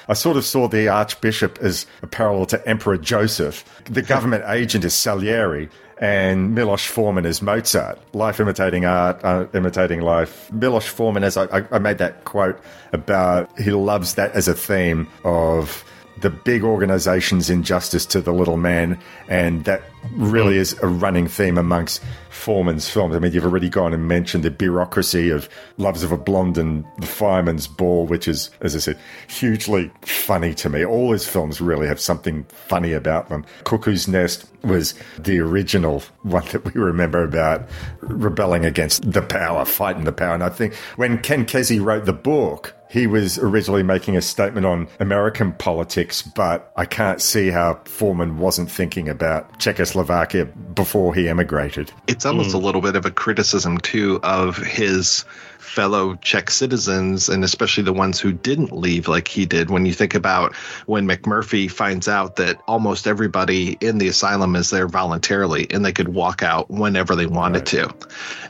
I sort of saw the Archbishop as a parallel to Emperor Joseph. The government agent is Salieri, and Milos Forman is Mozart. Life imitating art, imitating life. Milos Forman, as I made that quote about, he loves that as a theme of the big organization's injustice to the little man, and that really is a running theme amongst Forman's films. I mean, you've already gone and mentioned the bureaucracy of Loves of a Blonde and The Fireman's Ball, which is, as I said, hugely funny to me. All his films really have something funny about them. Cuckoo's Nest was the original one that we remember about rebelling against the power, fighting the power. And I think when Ken Kesey wrote the book, he was originally making a statement on American politics, but I can't see how Forman wasn't thinking about Czechoslovakia before he emigrated. It's almost a little bit of a criticism, too, of his fellow Czech citizens, and especially the ones who didn't leave like he did. When you think about when McMurphy finds out that almost everybody in the asylum is there voluntarily and they could walk out whenever they wanted to.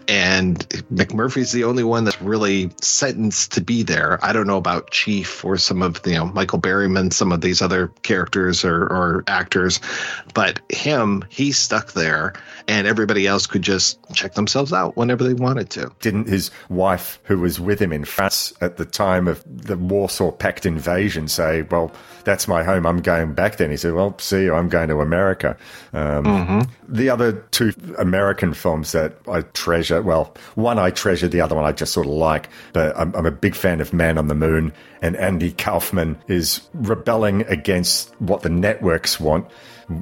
And McMurphy's the only one that's really sentenced to be there. I don't know about Chief or some of Michael Berryman, some of these other characters or actors, but him, he's stuck there, and everybody else could just check themselves out whenever they wanted to. Didn't his wife, who was with him in France at the time of the Warsaw Pact invasion, say, well, that's my home, I'm going back then? He said, well, see you, I'm going to America. The other two American films that I treasure, well, one I treasure, the other one I just sort of like, but I'm a big fan of Man on the Moon, and Andy Kaufman is rebelling against what the networks want,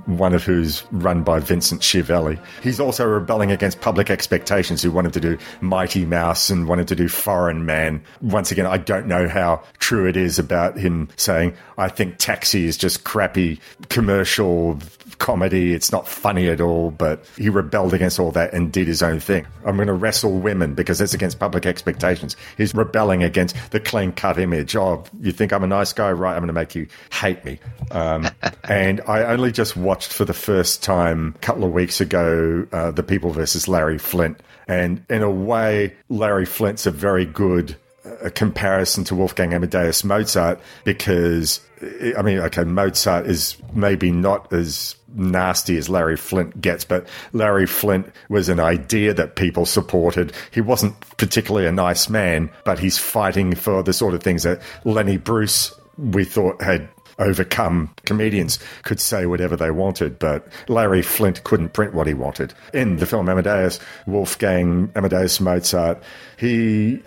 one of who's run by Vincent Schiavelli. He's also rebelling against public expectations, who wanted to do Mighty Mouse and wanted to do Foreign Man. Once again, I don't know how true it is about him saying, I think Taxi is just crappy commercial comedy, it's not funny at all, but he rebelled against all that and did his own thing. I'm going to wrestle women, because that's against public expectations. He's rebelling against the clean-cut image. Oh, you think I'm a nice guy? Right, I'm going to make you hate me. And I only just watched for the first time a couple of weeks ago The People versus Larry Flint, and in a way Larry Flint's a very good comparison to Wolfgang Amadeus Mozart, because Mozart is maybe not as nasty as Larry Flint gets, but Larry Flint was an idea that people supported. He wasn't particularly a nice man, but he's fighting for the sort of things that Lenny Bruce we thought had overcome. Comedians could say whatever they wanted, but Larry Flint couldn't print what he wanted. In the film Amadeus, Wolfgang Amadeus Mozart, you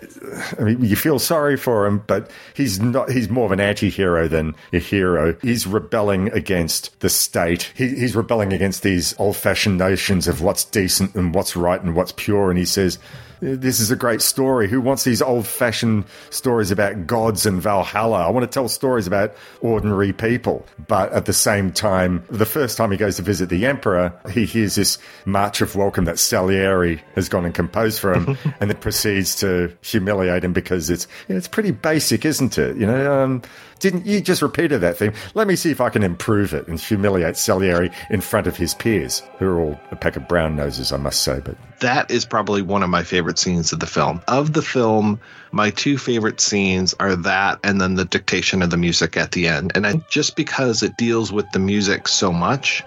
feel sorry for him, but he's more of an anti-hero than a hero. He's rebelling against the state. He's rebelling against these old-fashioned notions of what's decent and what's right and what's pure, and he says, this is a great story. Who wants these old-fashioned stories about gods and Valhalla? I want to tell stories about ordinary people. But at the same time, the first time he goes to visit the emperor, he hears this march of welcome that Salieri has gone and composed for him, and then proceeds to humiliate him because it's pretty basic, isn't it? You know, didn't you just repeated that thing? Let me see if I can improve it, and humiliate Salieri in front of his peers, who are all a pack of brown noses, I must say. But that is probably one of my favorite scenes of the film. Of the film, my two favorite scenes are that and then the dictation of the music at the end. And just because it deals with the music so much,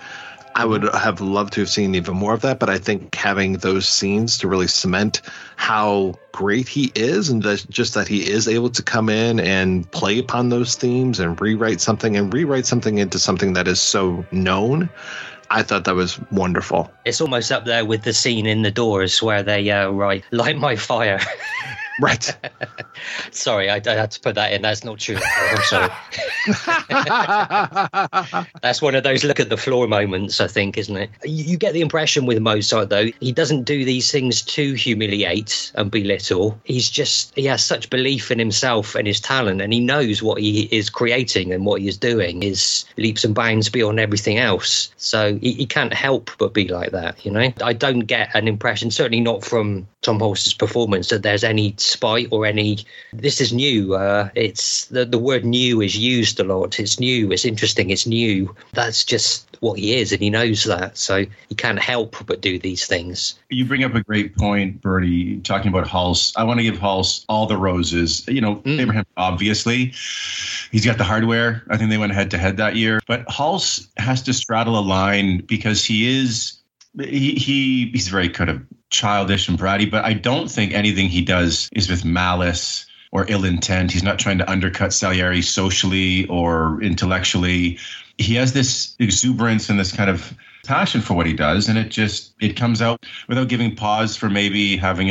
I would have loved to have seen even more of that, but I think having those scenes to really cement how great he is, and just that he is able to come in and play upon those themes and rewrite something into something that is so known, I thought that was wonderful. It's almost up there with the scene in The Doors where they write, "Light My Fire." Right. Sorry, I had to put that in. That's not true. I'm sorry. That's one of those look at the floor moments, I think, isn't it? You get the impression with Mozart, though, he doesn't do these things to humiliate and belittle. He has such belief in himself and his talent, and he knows what he is creating and what he is doing is leaps and bounds beyond everything else. So he can't help but be like that, you know? I don't get an impression, certainly not from Tom Hulce's performance, that there's any spite or any, this is new. It's the word new is used a lot. It's new, it's interesting, it's new. That's just what he is, and he knows that. So he can't help but do these things. You bring up a great point, Bertie, talking about Hulce. I want to give Hulce all the roses. You know, Abraham, obviously, he's got the hardware. I think they went head to head that year. But Hulce has to straddle a line because he's very kind of childish and bratty, but I don't think anything he does is with malice or ill intent. He's not trying to undercut Salieri socially or intellectually. He has this exuberance and this kind of passion for what he does, and it comes out without giving pause for maybe having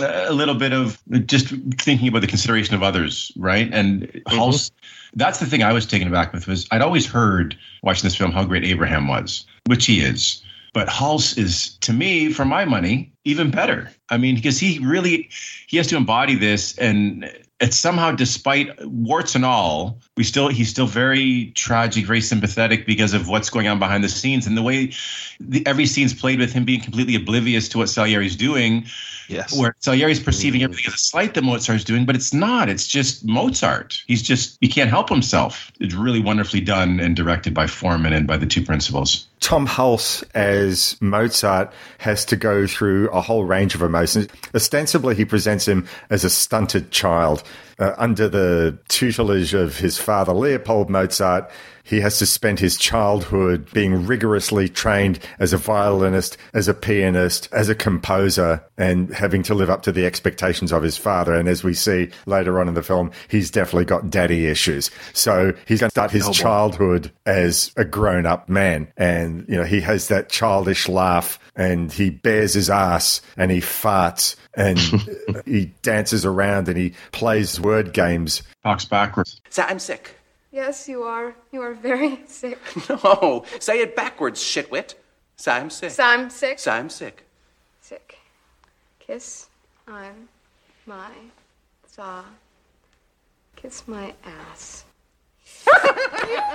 a little bit of just thinking about the consideration of others, right? And Hulce, that's the thing I was taken aback with, was I'd always heard watching this film how great Abraham was, which he is. But Hulce is, to me, for my money, even better. I mean, because he has to embody this, and it's somehow, despite warts and all, he's still very tragic, very sympathetic because of what's going on behind the scenes, and the way every scene's played with him being completely oblivious to what Salieri's doing. Yes, where Salieri's perceiving everything as a slight that Mozart's doing, but it's not. It's just Mozart. He can't help himself. It's really wonderfully done and directed by Forman and by the two principals. Tom Hulce as Mozart has to go through a whole range of emotions. Ostensibly, he presents him as a stunted child. Under the tutelage of his father, Leopold Mozart, he has to spend his childhood being rigorously trained as a violinist, as a pianist, as a composer, and having to live up to the expectations of his father. And as we see later on in the film, he's definitely got daddy issues. So he's going to start his childhood as a grown-up man. And, you know, he has that childish laugh, and he bears his ass, and he farts, and he dances around, and he plays word games. Talks backwards. So I'm sick. Yes, you are. You are very sick. No, say it backwards, shitwit. So I'm sick. So I'm sick. So I'm sick. Sick. Kiss I'm my saw. Kiss my ass.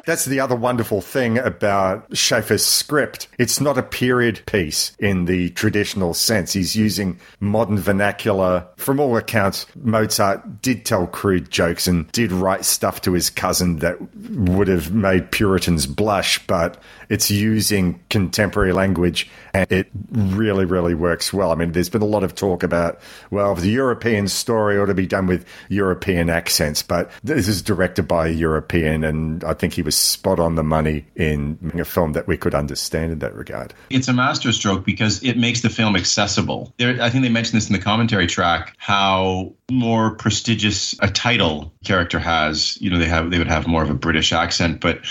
That's the other wonderful thing about Shaffer's script. It's not a period piece in the traditional sense. He's using modern vernacular. From all accounts, Mozart did tell crude jokes and did write stuff to his cousin that would have made Puritans blush, but it's using contemporary language, and it really, really works well. I mean, there's been a lot of talk about, well, the European story ought to be done with European accents, but this is directed by a European line, and I think he was spot on the money in making a film that we could understand in that regard. It's a masterstroke because it makes the film accessible. I think they mentioned this in the commentary track, how more prestigious a title character has, you know, they would have more of a British accent, but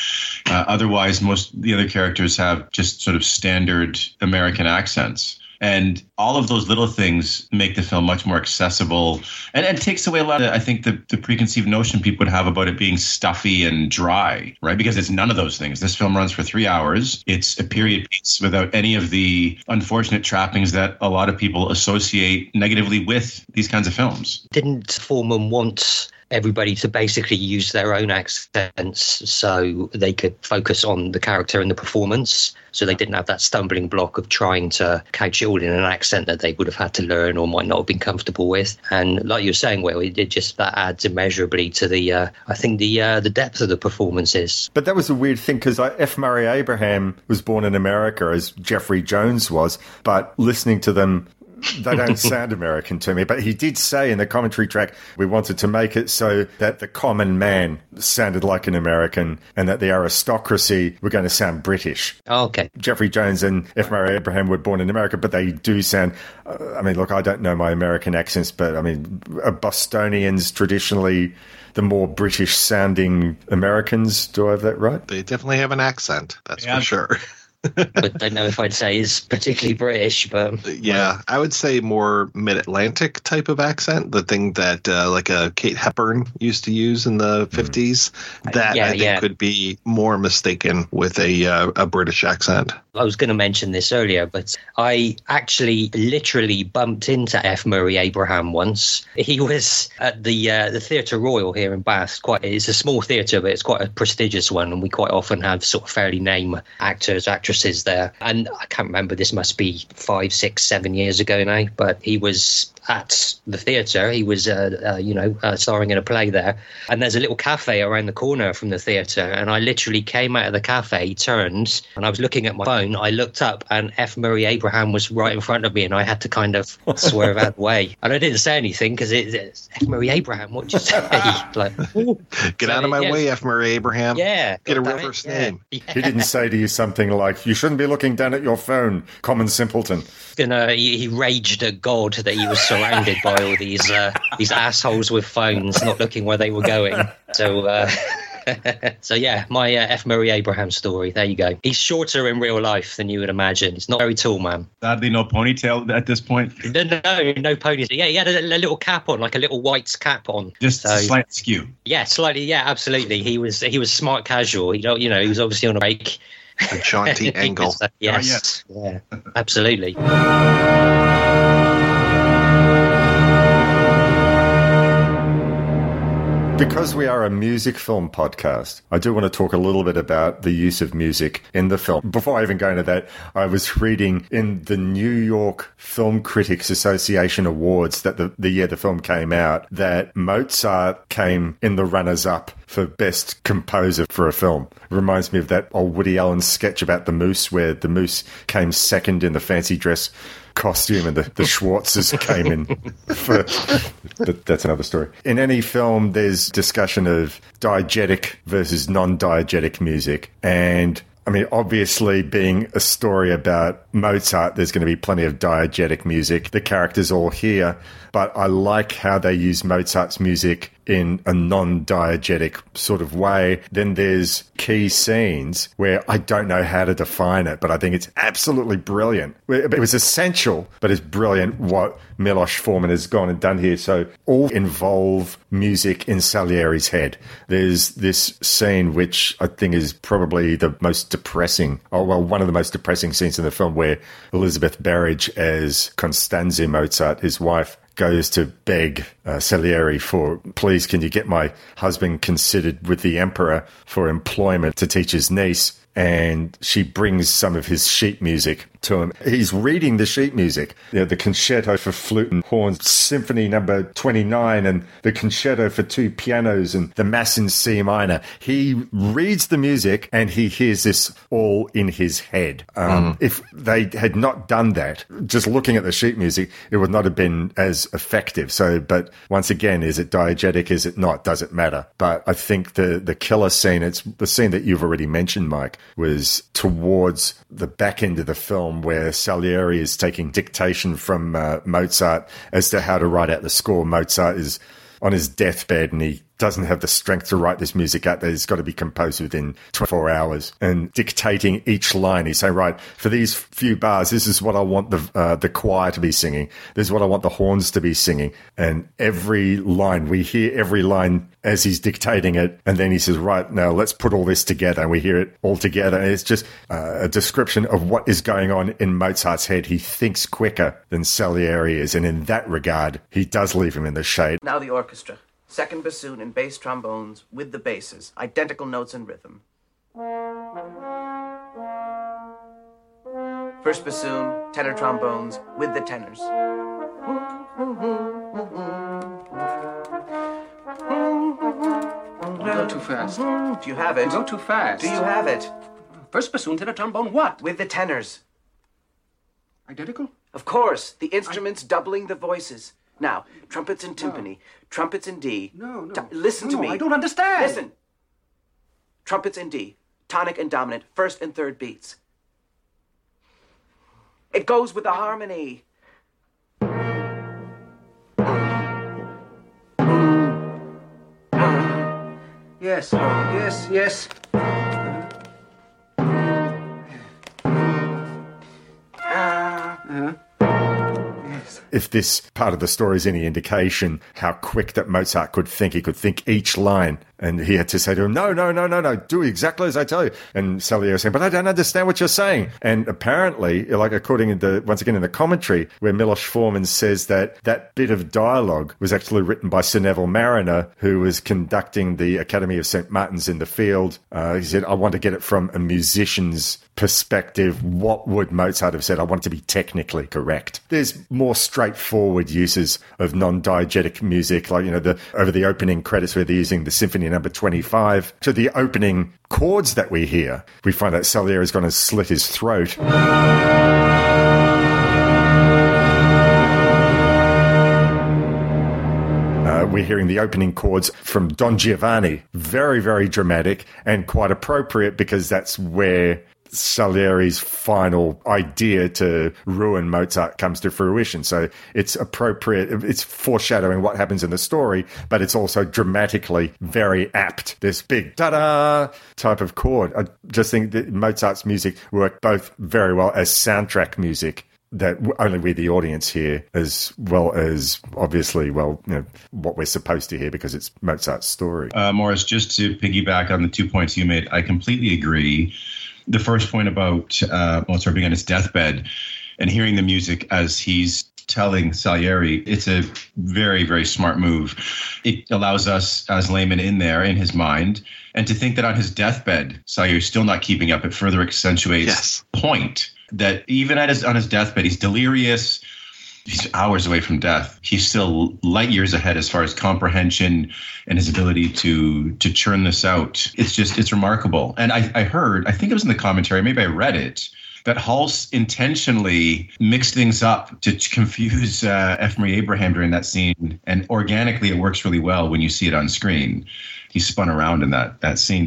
otherwise most of the other characters have just sort of standard American accents. And all of those little things make the film much more accessible, and takes away a lot of, I think, the preconceived notion people would have about it being stuffy and dry, right? Because it's none of those things. This film runs for 3 hours. It's a period piece without any of the unfortunate trappings that a lot of people associate negatively with these kinds of films. Didn't Forman want everybody to basically use their own accents so they could focus on the character and the performance, so they didn't have that stumbling block of trying to catch it all in an accent that they would have had to learn or might not have been comfortable with? And like you were saying, Will, it just, that adds immeasurably to the I think the depth of the performances. But that was a weird thing, because F. Murray Abraham was born in America as Jeffrey Jones was, but listening to them, they don't sound American to me. But he did say in the commentary track, we wanted to make it so that the common man sounded like an American and that the aristocracy were going to sound British. Oh, okay. Jeffrey Jones and F. Murray Abraham were born in America, but they do sound... I mean, look, I don't know my American accents, but I mean, Bostonians traditionally... the more British-sounding Americans. Do I have that right? They definitely have an accent, that's for sure. But don't know if I'd say is particularly British, but... Yeah, I would say more mid-Atlantic type of accent, the thing that like Kate Hepburn used to use in the 50s, that I think could be more mistaken with a British accent. I was going to mention this earlier, but I actually literally bumped into F. Murray Abraham once. He was at the Theatre Royal here in Bath. It's a small theatre, but it's quite a prestigious one, and we quite often have sort of fairly name actors, actresses there. And I can't remember, this must be 5, 6, 7 years ago now, but he was at the theatre. He was, starring in a play there. And there's a little cafe around the corner from the theatre, and I literally came out of the cafe, turned, and I was looking at my phone. I looked up, and F. Murray Abraham was right in front of me, and I had to kind of swerve out of the way. And I didn't say anything, because it's F. Murray Abraham, what'd you say? Like, get out of my way, F. Murray Abraham. Yeah. Get a reverse name. Yeah. He didn't say to you something like, you shouldn't be looking down at your phone, common simpleton. And he raged at God that he was surrounded by all these assholes with phones, not looking where they were going. So my F. Murray Abraham story. There you go. He's shorter in real life than you would imagine. He's not very tall, man. Sadly, no ponytail at this point. No ponytail. Yeah, he had a little cap on, like a little white cap on. Just a slight skew. Yeah, slightly. Yeah, absolutely. He was smart casual. He was obviously on a break. A jaunty angle. Yes. Oh, yes. Yeah, absolutely. Because we are a music film podcast, I do want to talk a little bit about the use of music in the film. Before I even go into that, I was reading in the New York Film Critics Association Awards that the year the film came out, that Mozart came in the runners-up for best composer for a film. Reminds me of that old Woody Allen sketch about the moose, where the moose came second in the fancy dress costume and the Schwartzes came in for... That's another story. In any film, there's discussion of diegetic versus non-diegetic music. And, I mean, obviously, being a story about Mozart, there's going to be plenty of diegetic music. The characters all hear. But I like how they use Mozart's music in a non-diegetic sort of way. Then there's key scenes where I don't know how to define it, but I think it's absolutely brilliant. It was essential, but it's brilliant what Milos Forman has gone and done here. So all involve music in Salieri's head. There's this scene, which I think is probably the most depressing, one of the most depressing scenes in the film, where Elizabeth Berridge as Constanze Mozart, his wife, goes to beg Salieri for, please, can you get my husband considered with the emperor for employment to teach his niece? And she brings some of his sheet music to him. He's reading the sheet music, the concerto for flute and horns, symphony number 29, and the concerto for two pianos and the mass in C minor. He reads the music and he hears this all in his head. If they had not done that, just looking at the sheet music, it would not have been as effective. So, but once again, is it diegetic? Is it not? Does it matter? But I think the killer scene, it's the scene that you've already mentioned, Mike, was towards the back end of the film where Salieri is taking dictation from Mozart as to how to write out the score. Mozart is on his deathbed and he doesn't have the strength to write this music out. That it's got to be composed within 24 hours. And dictating each line, he's saying, right, for these few bars, this is what I want the choir to be singing. This is what I want the horns to be singing. And every line, we hear every line as he's dictating it. And then he says, right, now let's put all this together. And we hear it all together. And it's just a description of what is going on in Mozart's head. He thinks quicker than Salieri is. And in that regard, he does leave him in the shade. Now the orchestra. Second bassoon and bass trombones with the basses, identical notes and rhythm. First bassoon, tenor trombones with the tenors. Go too fast. Do you have it? Go too fast. Do you have it? First bassoon, tenor trombone, what? With the tenors. Identical? Of course, the instruments doubling the voices. Now, trumpets in timpani, trumpets in D. No. Listen to me. I don't understand. Listen. Trumpets in D, tonic and dominant, first and third beats. It goes with the harmony. Yes. If this part of the story is any indication how quick that Mozart could think, he could think each line. And he had to say to him, no, do exactly as I tell you. And Salieri was saying, but I don't understand what you're saying. And apparently, like according to, once again, in the commentary, where Milos Forman says that bit of dialogue was actually written by Sir Neville Marriner, who was conducting the Academy of St. Martin's in the Field. He said, I want to get it from a musician's perspective. What would Mozart have said? I want it to be technically correct. There's more straightforward uses of non-diegetic music, like, over the opening credits where they're using the symphony number 25 to the opening chords that we hear. We find that Salieri is going to slit his throat. We're hearing the opening chords from Don Giovanni. Very, very dramatic and quite appropriate because that's where Salieri's final idea to ruin Mozart comes to fruition. So it's appropriate. It's foreshadowing what happens in the story, but it's also dramatically very apt. This big ta-da type of chord. I just think that Mozart's music worked both very well as soundtrack music that only we, the audience, hear, as well as obviously, what we're supposed to hear because it's Mozart's story. Morris, just to piggyback on the 2 points you made, I completely agree. The first point about Mozart being on his deathbed and hearing the music as he's telling Salieri, it's a very, very smart move. It allows us as laymen in there, in his mind, and to think that on his deathbed, Salieri's still not keeping up, it further accentuates the point that even on his deathbed, he's delirious, he's hours away from death. He's still light years ahead as far as comprehension and his ability to churn this out. It's just, it's remarkable. And I heard, I think it was in the commentary, maybe I read it, that Hulce intentionally mixed things up to confuse F. Murray Abraham during that scene. And organically, it works really well when you see it on screen. He spun around in that scene.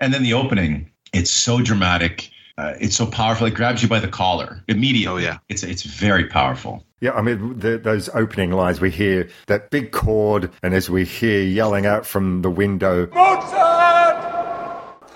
And then the opening, it's so dramatic. It's so powerful. It grabs you by the collar immediately. Oh, yeah. It's very powerful. Yeah, I mean, those opening lines, we hear that big chord, and as we hear yelling out from the window, Mozart!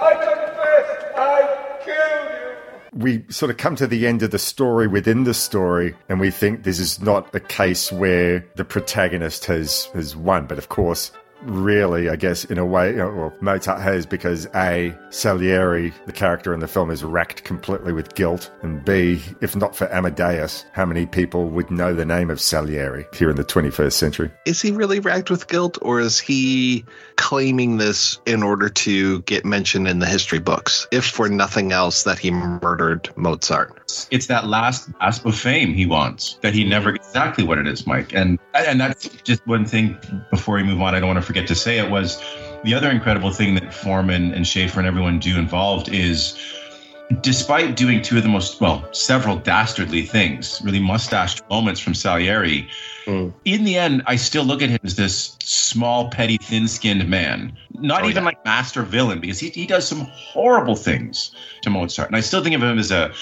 I confess, I killed you! We sort of come to the end of the story within the story, and we think this is not a case where the protagonist has won. But of course, really, I guess, in a way, well, Mozart has, because A, Salieri, the character in the film, is racked completely with guilt, and B, if not for Amadeus, how many people would know the name of Salieri here in the 21st century? Is he really racked with guilt, or is he claiming this in order to get mentioned in the history books, if for nothing else that he murdered Mozart? It's that last gasp of fame he wants, that he never gets. Exactly what it is, Mike. And that's just one thing before we move on, I don't want to forget to say it, was the other incredible thing that Forman and Shaffer and everyone do involved is, despite doing two of the most, well, several dastardly things, really mustached moments from Salieri, in the end, I still look at him as this small, petty, thin-skinned man. Not even like master villain, because he does some horrible things to Mozart. And I still think of him as a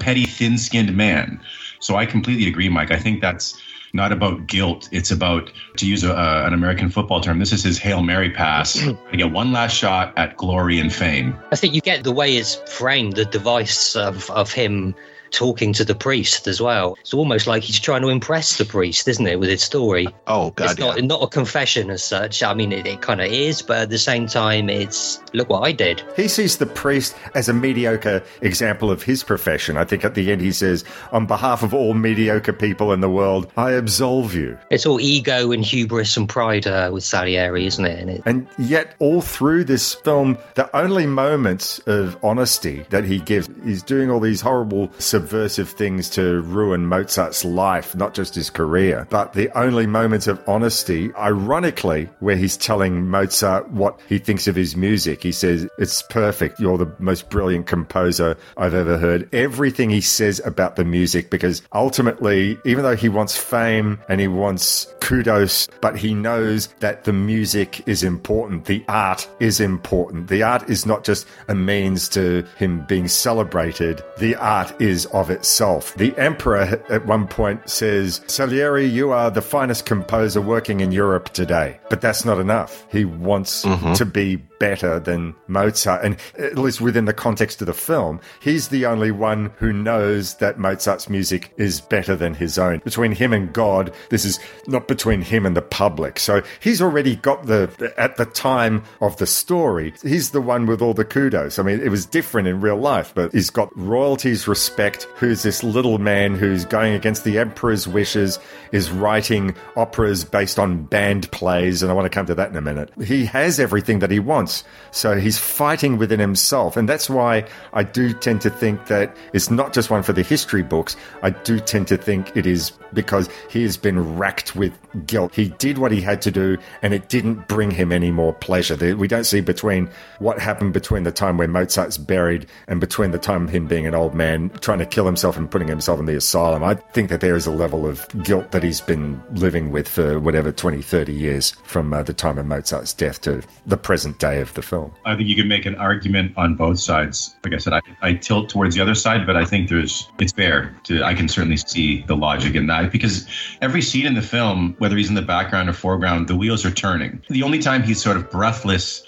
petty, thin-skinned man. So I completely agree, Mike. I think that's not about guilt. It's about, to use an American football term, this is his Hail Mary pass to get one last shot at glory and fame. I think you get the way it's framed, the device of him talking to the priest as well. It's almost like he's trying to impress the priest, isn't it, with his story? Oh, God. It's not a confession as such. I mean, it kind of is, but at the same time, it's, look what I did. He sees the priest as a mediocre example of his profession. I think at the end he says, on behalf of all mediocre people in the world, I absolve you. It's all ego and hubris and pride with Salieri, isn't it? And yet, all through this film, the only moments of honesty that he gives, he's doing all these horrible subversive things to ruin Mozart's life, not just his career, but the only moments of honesty, ironically, where he's telling Mozart what he thinks of his music. He says, it's perfect. You're the most brilliant composer I've ever heard. Everything he says about the music, because ultimately, even though he wants fame and he wants kudos, but he knows that the music is important. The art is important. The art is not just a means to him being celebrated. The art is of itself. The emperor at one point says, Salieri, you are the finest composer working in Europe today. But that's not enough. He wants to be better than Mozart. And at least within the context of the film, he's the only one who knows that Mozart's music is better than his own. Between him and God, this is not between him and the public. So he's already got at the time of the story, he's the one with all the kudos. I mean, it was different in real life, but he's got royalties, respect, who's this little man who's going against the emperor's wishes, is writing operas based on band plays, and I want to come to that in a minute. He has everything that he wants. So he's fighting within himself. And that's why I do tend to think that it's not just one for the history books. I do tend to think it is because he has been racked with guilt. He did what he had to do, and it didn't bring him any more pleasure. We don't see between what happened between the time where Mozart's buried and between the time of him being an old man trying to kill himself and putting himself in the asylum. I think that there is a level of guilt that he's been living with for whatever 20, 30 years from the time of Mozart's death to the present day of the film. I think you can make an argument on both sides. Like I said, I tilt towards the other side, but I think it's fair. I can certainly see the logic in that, because every scene in the film, whether he's in the background or foreground, the wheels are turning. The only time he's sort of breathless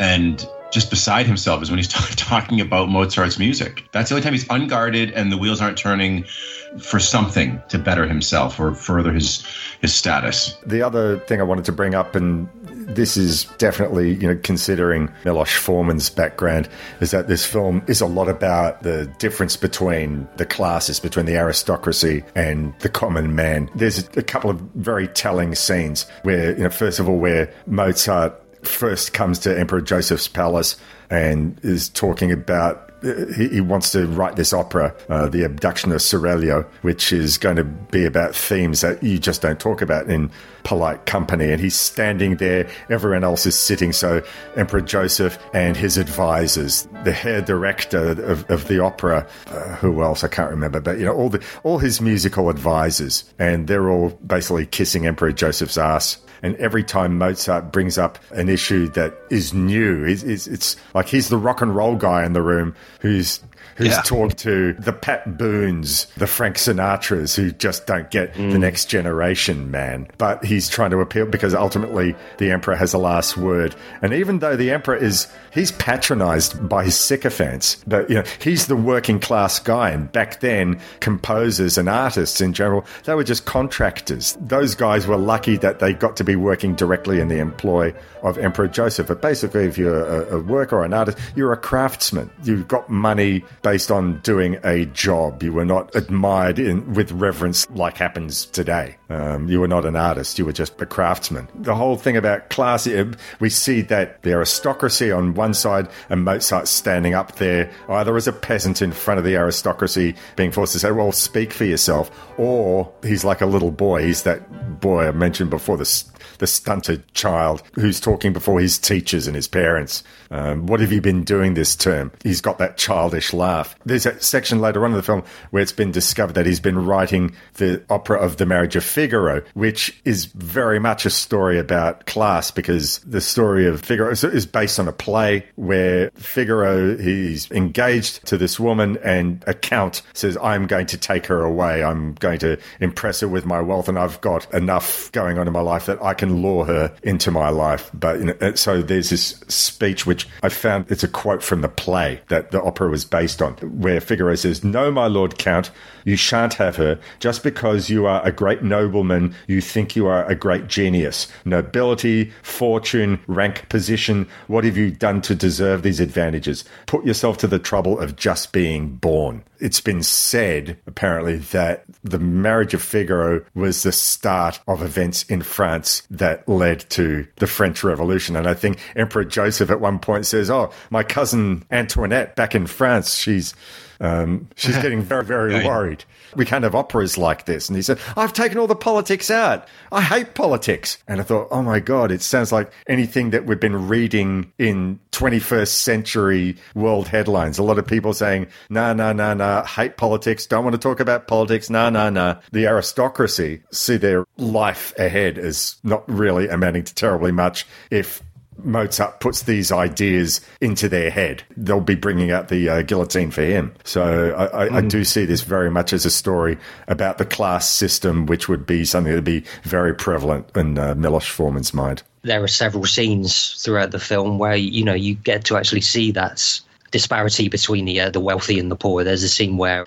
and just beside himself is when he's talking about Mozart's music. That's the only time he's unguarded and the wheels aren't turning for something to better himself or further his status. The other thing I wanted to bring up, and this is definitely, considering Milos Forman's background, is that this film is a lot about the difference between the classes, between the aristocracy and the common man. There's a couple of very telling scenes where, first of all, where Mozart first comes to Emperor Joseph's palace and is talking about he wants to write this opera, The Abduction of Seraglio, which is going to be about themes that you just don't talk about in polite company. And he's standing there, everyone else is sitting, so Emperor Joseph and his advisors, the hair director of the opera, who else, I can't remember, but all his musical advisors, and they're all basically kissing Emperor Joseph's ass. And every time Mozart brings up an issue that is new, it's like he's the rock and roll guy in the room who's who's taught to the Pat Boones, the Frank Sinatras, who just don't get the next generation, man. But he's trying to appeal because ultimately the emperor has the last word. And even though the emperor he's patronized by his sycophants, but he's the working class guy. And back then, composers and artists in general, they were just contractors. Those guys were lucky that they got to be working directly in the employ of Emperor Joseph. But basically, if you're a worker or an artist, you're a craftsman. You got money based on doing a job. You were not admired with reverence like happens today. You were not an artist. You were just a craftsman. The whole thing about class, we see that the aristocracy on one side and Mozart standing up there, either as a peasant in front of the aristocracy being forced to say, well, speak for yourself, or he's like a little boy. He's that boy I mentioned before, the stunted child who's talking before his teachers and his parents. What have you been doing this term? He's got that childish laugh. There's a section later on in the film where it's been discovered that he's been writing the opera of The Marriage of Figaro, which is very much a story about class, because the story of Figaro is based on a play where Figaro, he's engaged to this woman, and a count says, I'm going to take her away. I'm going to impress her with my wealth, and I've got enough going on in my life that I can lure her into my life. But so there's this speech, which I found it's a quote from the play that the opera was based on, where Figaro says, no, my lord count, you shan't have her. Just because you are a great nobleman, you think you are a great genius. Nobility, fortune, rank, position, what have you done to deserve these advantages? Put yourself to the trouble of just being born. It's been said, apparently, that the Marriage of Figaro was the start of events in France that led to the French Revolution. And I think Emperor Joseph at one point says, oh, my cousin Antoinette back in France, she's getting very, very worried. We can't have operas like this. And he said, I've taken all the politics out. I hate politics. And I thought, oh, my God, it sounds like anything that we've been reading in 21st century world headlines. A lot of people saying, no, hate politics, don't want to talk about politics, no. The aristocracy see their life ahead as not really amounting to terribly much if Mozart puts these ideas into their head. They'll be bringing out the guillotine for him. So I do see this very much as a story about the class system, which would be something that would be very prevalent in Milos Forman's mind. There are several scenes throughout the film where, you get to actually see that disparity between the wealthy and the poor. There's a scene where,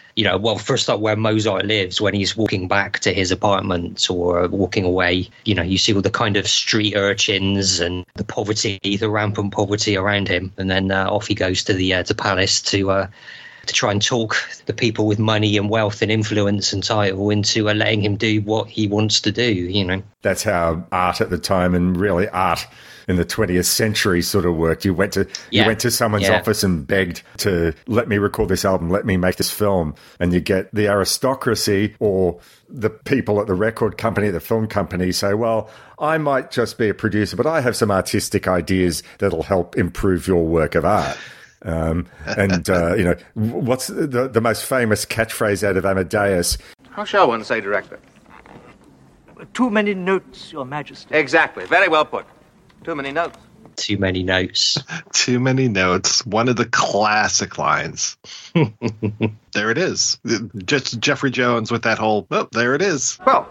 first up where Mozart lives, when he's walking back to his apartment or walking away, you see all the kind of street urchins and the rampant poverty around him. And then off he goes to the palace to try and talk the people with money and wealth and influence and title into letting him do what he wants to do, That's how art at the time, and really art in the 20th century, sort of worked. You went to someone's office and begged to let me record this album, let me make this film, and you get the aristocracy or the people at the record company, the film company, say, well, I might just be a producer, but I have some artistic ideas that'll help improve your work of art. What's the most famous catchphrase out of Amadeus? How shall one say, director? Too many notes, Your Majesty. Exactly. Very well put. Too many notes. Too many notes. Too many notes. One of the classic lines. There it is. Just Jeffrey Jones with that whole, oh, there it is. Well,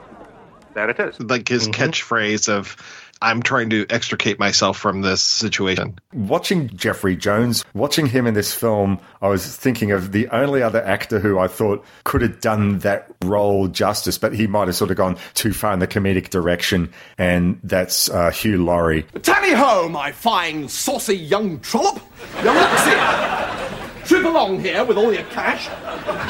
there it is. Like his catchphrase of, I'm trying to extricate myself from this situation. Watching Jeffrey Jones, watching him in this film, I was thinking of the only other actor who I thought could have done that role justice, but he might have sort of gone too far in the comedic direction, and that's Hugh Laurie. Tally ho, my fine, saucy young trollop. Now look here. Trip along here with all your cash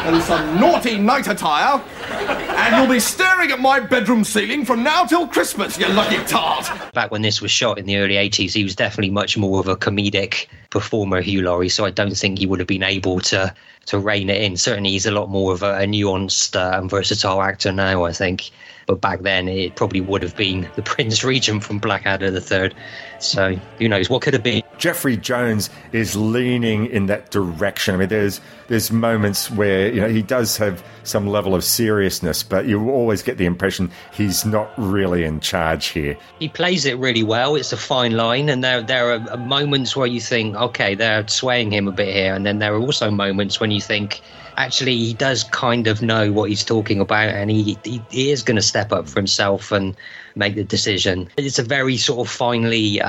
and some naughty night attire, and you'll be staring at my bedroom ceiling from now till Christmas, you lucky tart. Back when this was shot in the early 80s, he was definitely much more of a comedic performer, Hugh Laurie, so I don't think he would have been able to rein it in. Certainly he's a lot more of a nuanced and versatile actor now, I think. But back then, it probably would have been the Prince Regent from Blackadder III. So who knows what could have been. Jeffrey Jones is leaning in that direction. I mean, there's moments where, you know, he does have some level of seriousness, but you always get the impression he's not really in charge here. He plays it really well. It's a fine line, and there are moments where you think, okay, they're swaying him a bit here, and then there are also moments when you think, actually, he does kind of know what he's talking about, and he is going to step up for himself and make the decision. It's a very sort of finely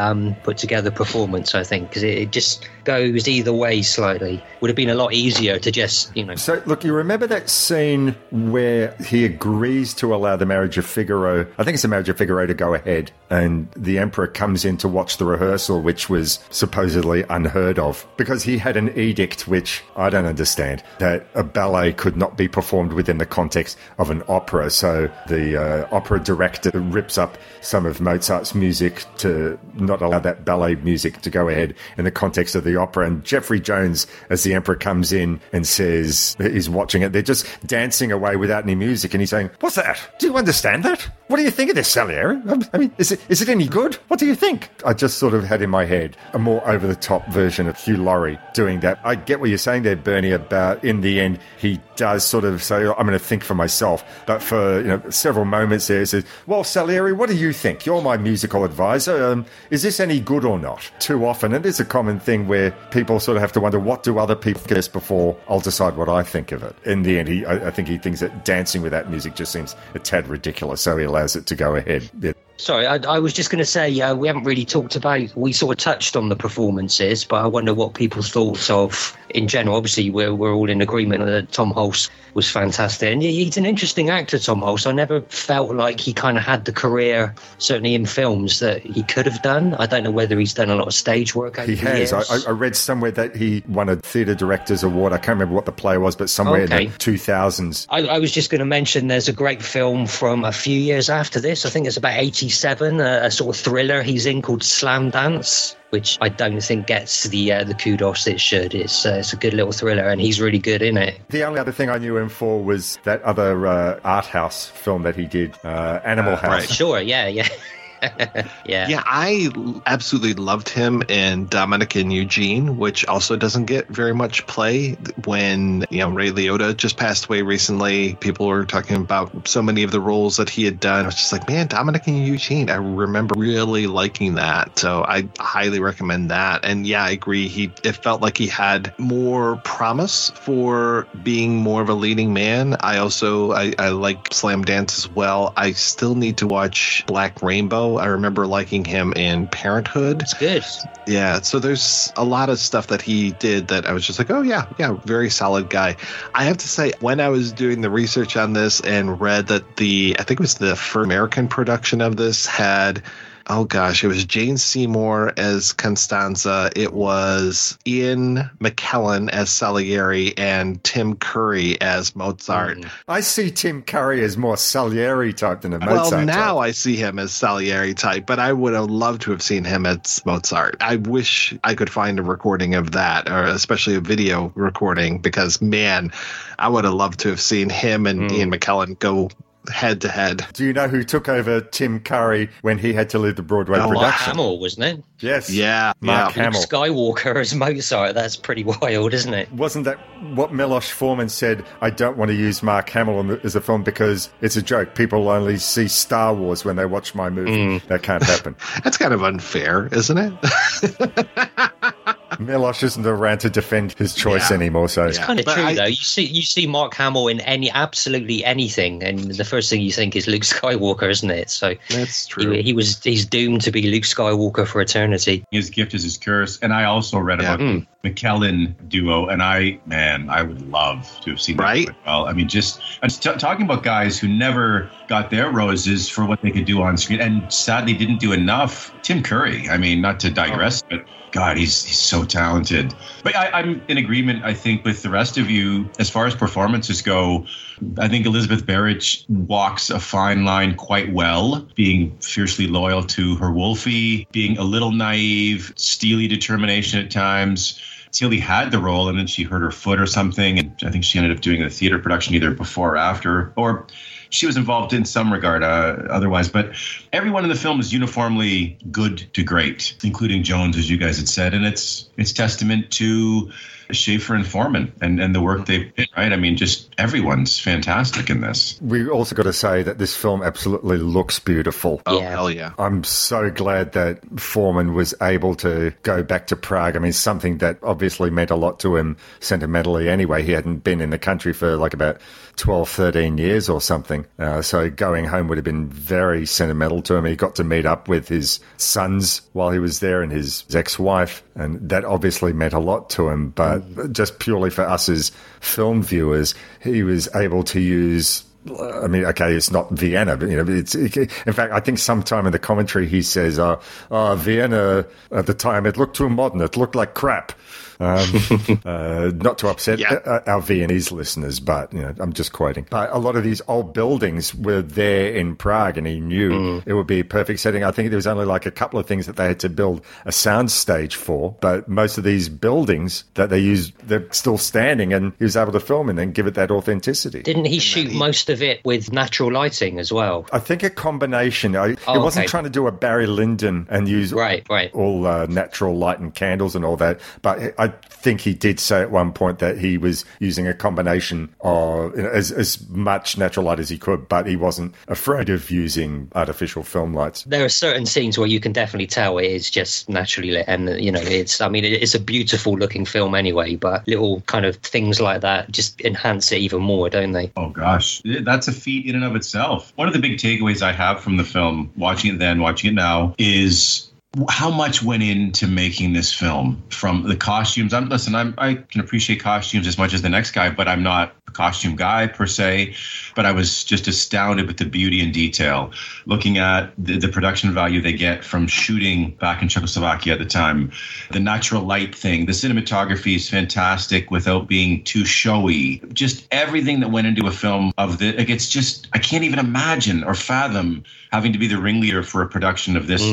put together performance, I think, because it just goes either way slightly. Would have been a lot easier to just, you know. So, look, you remember that scene where he agrees to allow the Marriage of Figaro, I think it's the Marriage of Figaro, to go ahead, and the Emperor comes in to watch the rehearsal, which was supposedly unheard of, because he had an edict, which I don't understand, that a ballet could not be performed within the context of an opera. So the opera director rips up some of Mozart's music to not allow that ballet music to go ahead in the context of the opera. And Jeffrey Jones, as the Emperor comes in and says he's watching it, they're just dancing away without any music. And he's saying, "What's that? Do you understand that? What do you think of this, Salieri? I mean, is it any good? What do you think?" I just sort of had in my head a more over-the-top version of Hugh Laurie doing that. I get what you're saying there, Bernie, about in the end, he does sort of say, "I'm going to think for myself." But for, you know, several moments there, he says, "Well, Salieri, what do you think? You're my musical advisor. Is this any good or not?" Too often, and it's a common thing where people sort of have to wonder, what do other people guess before I'll decide what I think of it? In the end, I think he thinks that dancing with that music just seems a tad ridiculous, so he allows it to go ahead. Yeah. Sorry, I was just going to say, we haven't really talked about, we sort of touched on the performances, but I wonder what people's thoughts of, in general, obviously we're all in agreement that Tom Hulce was fantastic. And he's an interesting actor, Tom Hulce. I never felt like he kind of had the career, certainly in films, that he could have done. I don't know whether he's done a lot of stage work over the years. He has. I read somewhere that he won a Theatre Directors Award. I can't remember what the play was, but somewhere in the 2000s. I was just going to mention there's a great film from a few years after this. I think it's about 80. A sort of thriller he's in called Slam Dance, which I don't think gets the kudos it should. It's a good little thriller, and he's really good in it. The only other thing I knew him for was that other art house film that he did, Animal House. Right. Sure, yeah. Yeah, I absolutely loved him in Dominic and Eugene, which also doesn't get very much play. When, you know, Ray Liotta just passed away recently, people were talking about so many of the roles that he had done. I was just like, man, Dominic and Eugene, I remember really liking that. So I highly recommend that. And yeah, I agree. It felt like he had more promise for being more of a leading man. I like Slam Dance as well. I still need to watch Black Rainbow. I remember liking him in Parenthood. It's good. Yeah, so there's a lot of stuff that he did that I was just like, oh, yeah, very solid guy. I have to say, when I was doing the research on this and read that I think it was the first American production of this had... Oh, gosh, it was Jane Seymour as Constanze. It was Ian McKellen as Salieri and Tim Curry as Mozart. I see Tim Curry as more Salieri type than a Mozart type. Well, now I see him as Salieri type, but I would have loved to have seen him as Mozart. I wish I could find a recording of that, or especially a video recording, because, man, I would have loved to have seen him and Ian McKellen go head-to-head. Do you know who took over Tim Curry when he had to leave the Broadway production? Mark Hamill, wasn't it? Yes. Yeah. Mark Hamill. Luke Skywalker as Mozart. That's pretty wild, isn't it? Wasn't that what Milos Forman said? I don't want to use Mark Hamill as a film because it's a joke. People only see Star Wars when they watch my movie. That can't happen. That's kind of unfair, isn't it? Milos isn't around to defend his choice anymore. So it's kind of true, though. You see Mark Hamill in absolutely anything, and the first thing you think is Luke Skywalker, isn't it? So that's true. He's doomed to be Luke Skywalker for eternity. His gift is his curse. And I also read about the McKellen duo, and I would love to have seen that as well. I mean, just talking about guys who never got their roses for what they could do on screen, and sadly didn't do enough. Tim Curry. I mean, not to digress, but God, he's so talented. But I'm in agreement, I think, with the rest of you. As far as performances go, I think Elizabeth Berridge walks a fine line quite well, being fiercely loyal to her Wolfie, being a little naive, steely determination at times. Tilly had the role, and then she hurt her foot or something, and I think she ended up doing a theater production either before or after, or she was involved in some regard otherwise. But everyone in the film is uniformly good to great, including Jones, as you guys had said. And it's testament to Shaffer and Forman and the work they've done, right? I mean, just everyone's fantastic in this. We also got to say that this film absolutely looks beautiful. Oh, yeah. Hell yeah. I'm so glad that Forman was able to go back to Prague. I mean, something that obviously meant a lot to him sentimentally anyway. He hadn't been in the country for like about 12, 13 years or something. So going home would have been very sentimental to him. He got to meet up with his sons while he was there and his ex-wife. And that obviously meant a lot to him. But just purely for us as film viewers, he was able to use... I mean, okay, it's not Vienna, but, you know, it's, in fact, I think sometime in the commentary he says, Vienna at the time, it looked too modern. It looked like crap. Not to upset our Viennese listeners, but, you know, I'm just quoting. But a lot of these old buildings were there in Prague, and he knew it would be a perfect setting. I think there was only like a couple of things that they had to build a sound stage for, but most of these buildings that they used, they're still standing, and he was able to film and then give it that authenticity. Didn't he shoot most of it with natural lighting as well? I think a combination. It wasn't trying to do a Barry Lyndon and use all natural light and candles and all that, but I think he did say at one point that he was using a combination of, you know, as much natural light as he could, but he wasn't afraid of using artificial film lights. There are certain scenes where you can definitely tell it is just naturally lit, and you know, it's, I mean, it's a beautiful looking film anyway, but little kind of things like that just enhance it even more, don't they? Oh gosh, that's a feat in and of itself. One of the big takeaways I have from the film, watching it then, watching it now, is how much went into making this film, from the costumes. I can appreciate costumes as much as the next guy, but I'm not a costume guy per se, but I was just astounded with the beauty and detail, looking at the production value they get from shooting back in Czechoslovakia at the time. The natural light thing, the cinematography is fantastic without being too showy. Just everything that went into a film of the, like, it's just, I can't even imagine or fathom having to be the ringleader for a production of this.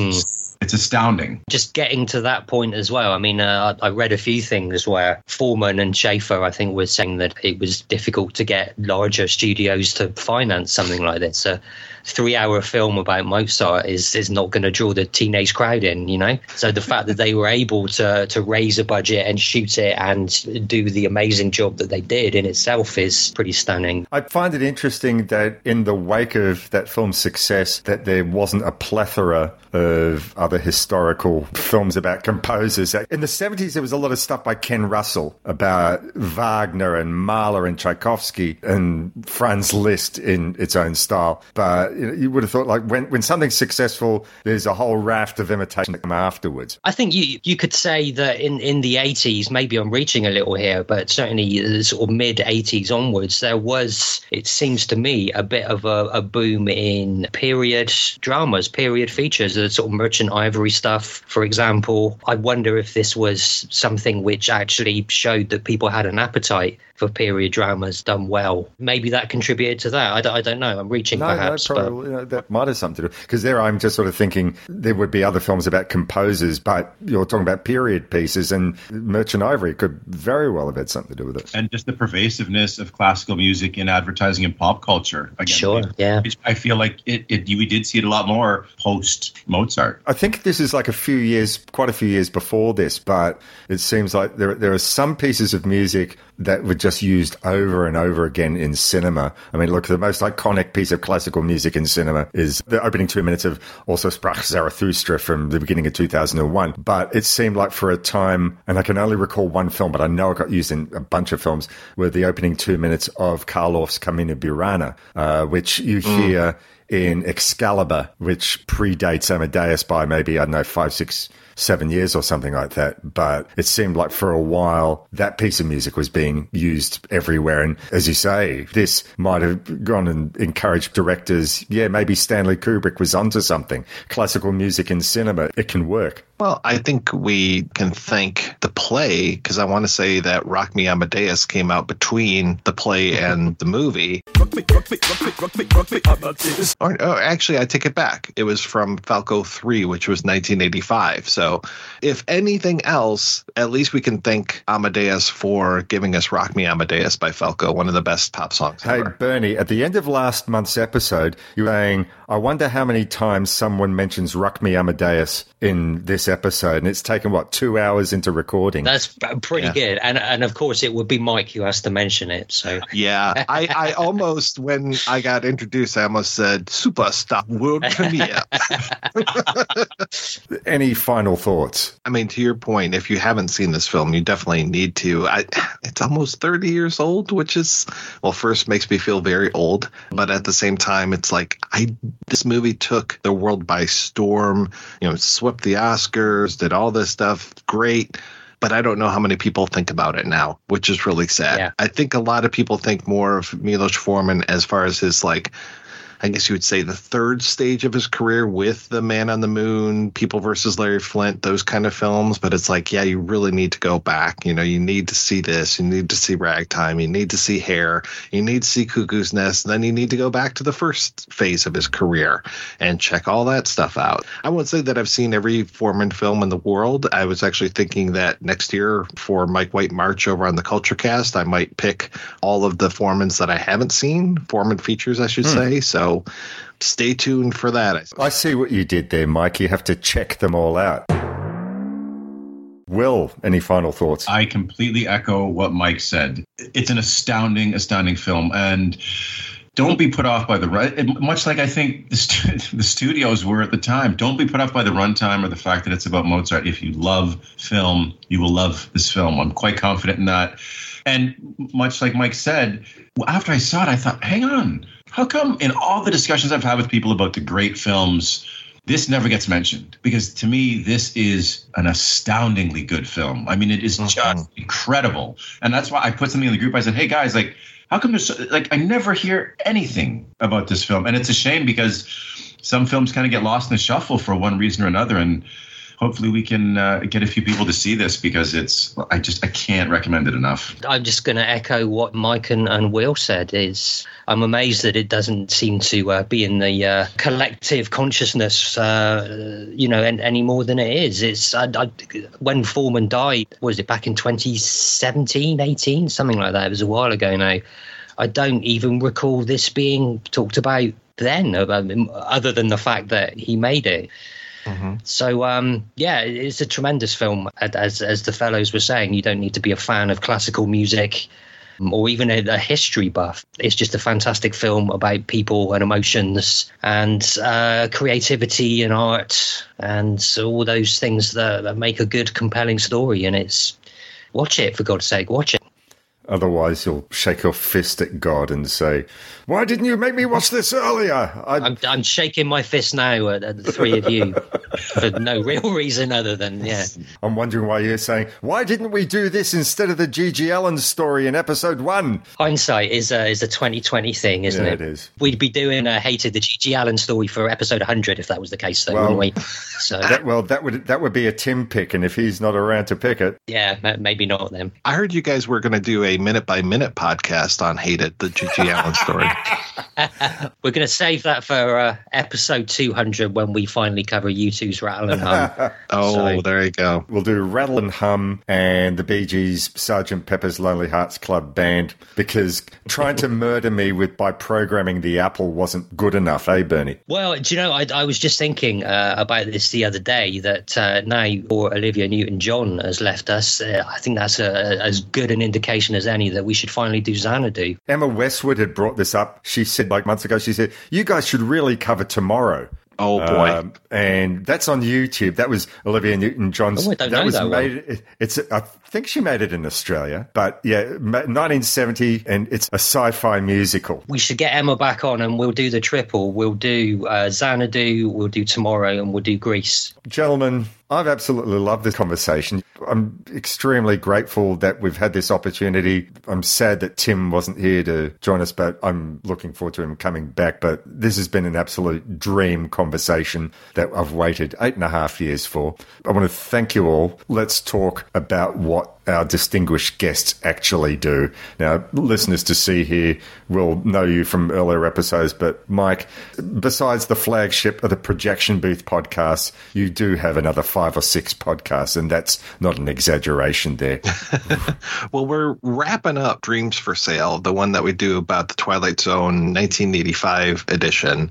It's astounding. Just getting to that point as well. I mean, I read a few things where Forman and Shaffer, I think, were saying that it was difficult to get larger studios to finance something like this. So 3-hour film about Mozart is not going to draw the teenage crowd in, you know? So the fact that they were able to raise a budget and shoot it and do the amazing job that they did in itself is pretty stunning. I find it interesting that in the wake of that film's success, that there wasn't a plethora of other historical films about composers. In the 70s, there was a lot of stuff by Ken Russell about Wagner and Mahler and Tchaikovsky and Franz Liszt in its own style, but you would have thought, like, when something's successful, there's a whole raft of imitation that come afterwards. I think you could say that in the 80s, maybe I'm reaching a little here, but certainly sort of mid-80s onwards, there was, it seems to me, a bit of a boom in period dramas, period features, the sort of Merchant Ivory stuff, for example. I wonder if this was something which actually showed that people had an appetite for period dramas done well. Maybe that contributed to that. I don't know. I'm reaching perhaps. Probably, you know, that might have something to do. Because there I'm just sort of thinking there would be other films about composers, but you're talking about period pieces, and Merchant Ivory could very well have had something to do with it. And just the pervasiveness of classical music in advertising and pop culture. Again, sure, yeah. I feel like we did see it a lot more post-Mozart. I think this is like quite a few years before this, but it seems like there are some pieces of music that were just used over and over again in cinema. I mean, look, the most iconic piece of classical music in cinema is the opening 2 minutes of Also Sprach Zarathustra from the beginning of 2001. But it seemed like for a time, and I can only recall one film, but I know it got used in a bunch of films, were the opening 2 minutes of Karloff's Camino Burana, which you hear in Excalibur, which predates Amadeus by maybe, I don't know, 5, 6, 7 years or something like that. But it seemed like for a while that piece of music was being used everywhere. And as you say, this might have gone and encouraged directors. Yeah, maybe Stanley Kubrick was onto something. Classical music in cinema, it can work. Well, I think we can thank the play, because I want to say that Rock Me Amadeus came out between the play and the movie. Or, actually, I take it back. It was from Falco 3, which was 1985. So So if anything else, at least we can thank Amadeus for giving us Rock Me Amadeus by Falco, one of the best pop songs ever. Hey, Bernie, at the end of last month's episode, you were saying, I wonder how many times someone mentions Rock Me Amadeus in this episode. And it's taken, what, 2 hours into recording? That's pretty good. And of course, it would be Mike who has to mention it. So yeah, I almost, when I got introduced, I almost said, Superstar World Premiere. Any final thoughts? I mean, to your point, if you haven't seen this film, you definitely need to. It's almost 30 years old, which is, well, first makes me feel very old. But at the same time, it's like, this movie took the world by storm, you know, swept the Oscars, did all this stuff. Great. But I don't know how many people think about it now, which is really sad. Yeah. I think a lot of people think more of Milos Forman as far as his, like, I guess you would say the third stage of his career with The Man on the Moon, People versus Larry Flint, those kind of films. But it's like, yeah, you really need to go back. You know, you need to see this. You need to see Ragtime. You need to see Hair. You need to see Cuckoo's Nest. And then you need to go back to the first phase of his career and check all that stuff out. I won't say that I've seen every Forman film in the world. I was actually thinking that next year for Mike White March over on the Culture Cast, I might pick all of the Formans that I haven't seen, Forman features, I should say. So stay tuned for that. I see what you did there, Mike. You have to check them all out. Will, any final thoughts? I completely echo what Mike said. It's an astounding, astounding film. And don't be put off by the run, much like I think the studios were at the time. Don't be put off by the runtime or the fact that it's about Mozart. If you love film, you will love this film. I'm quite confident in that. And much like Mike said, after I saw it, I thought, hang on. How come in all the discussions I've had with people about the great films, this never gets mentioned? Because to me, this is an astoundingly good film. I mean, it is just incredible. And that's why I put something in the group. I said, hey, guys, like, how come there's I never hear anything about this film? And it's a shame because some films kind of get lost in the shuffle for one reason or another. And hopefully we can get a few people to see this because I can't recommend it enough. I'm just going to echo what Mike and Will said. I'm amazed that it doesn't seem to be in the collective consciousness, any more than it is. It's when Forman died, was it back in 2017, 18, something like that? It was a while ago now. I don't even recall this being talked about then, other than the fact that he made it. Mm-hmm. So, it's a tremendous film. As the fellows were saying, you don't need to be a fan of classical music or even a history buff. It's just a fantastic film about people and emotions and creativity and art and all those things that make a good, compelling story. And watch it, for God's sake, watch it. Otherwise, you'll shake your fist at God and say, why didn't you make me watch this earlier? I'm shaking my fist now at the three of you for no real reason other than, yeah. I'm wondering why you're saying, why didn't we do this instead of the Gigi Allen story in episode 1? Hindsight is a 2020 thing, isn't it? It is. We'd be doing hated the Gigi Allen story for episode 100 if that was the case, though, wouldn't we? So that would be a Tim pick, and if he's not around to pick it. Yeah, maybe not then. I heard you guys were going to do a minute-by-minute podcast on Hated, the Gigi Allen story. We're going to save that for episode 200 when we finally cover U2's Rattle and Hum. There you go. We'll do Rattle and Hum and the Bee Gees' Sgt. Pepper's Lonely Hearts Club Band, because trying to murder me by programming the Apple wasn't good enough, eh, Bernie? Well, do you know, I was just thinking about this the other day, that now poor Olivia Newton-John has left us. I think that's as good an indication as any that we should finally do Xanadu. Emma Westwood had brought this up. She said, like, months ago, she said, you guys should really cover Tomorrow. Oh, boy. And that's on YouTube. That was Olivia Newton-John's. Oh, I don't know that one. I think she made it in Australia. But, yeah, 1970, and it's a sci-fi musical. We should get Emma back on and we'll do the triple. We'll do Xanadu, we'll do Tomorrow, and we'll do Grease. Gentlemen, I've absolutely loved this conversation. I'm extremely grateful that we've had this opportunity. I'm sad that Tim wasn't here to join us, but I'm looking forward to him coming back. But this has been an absolute dream conversation that I've waited 8.5 years for. I want to thank you all. Let's talk about what our distinguished guests actually do. Now, listeners to See Here will know you from earlier episodes, but Mike, besides the flagship of the Projection Booth podcast, you do have another 5 or 6 podcasts, and that's not an exaggeration there. Well, we're wrapping up Dreams for Sale, the one that we do about the Twilight Zone 1985 edition.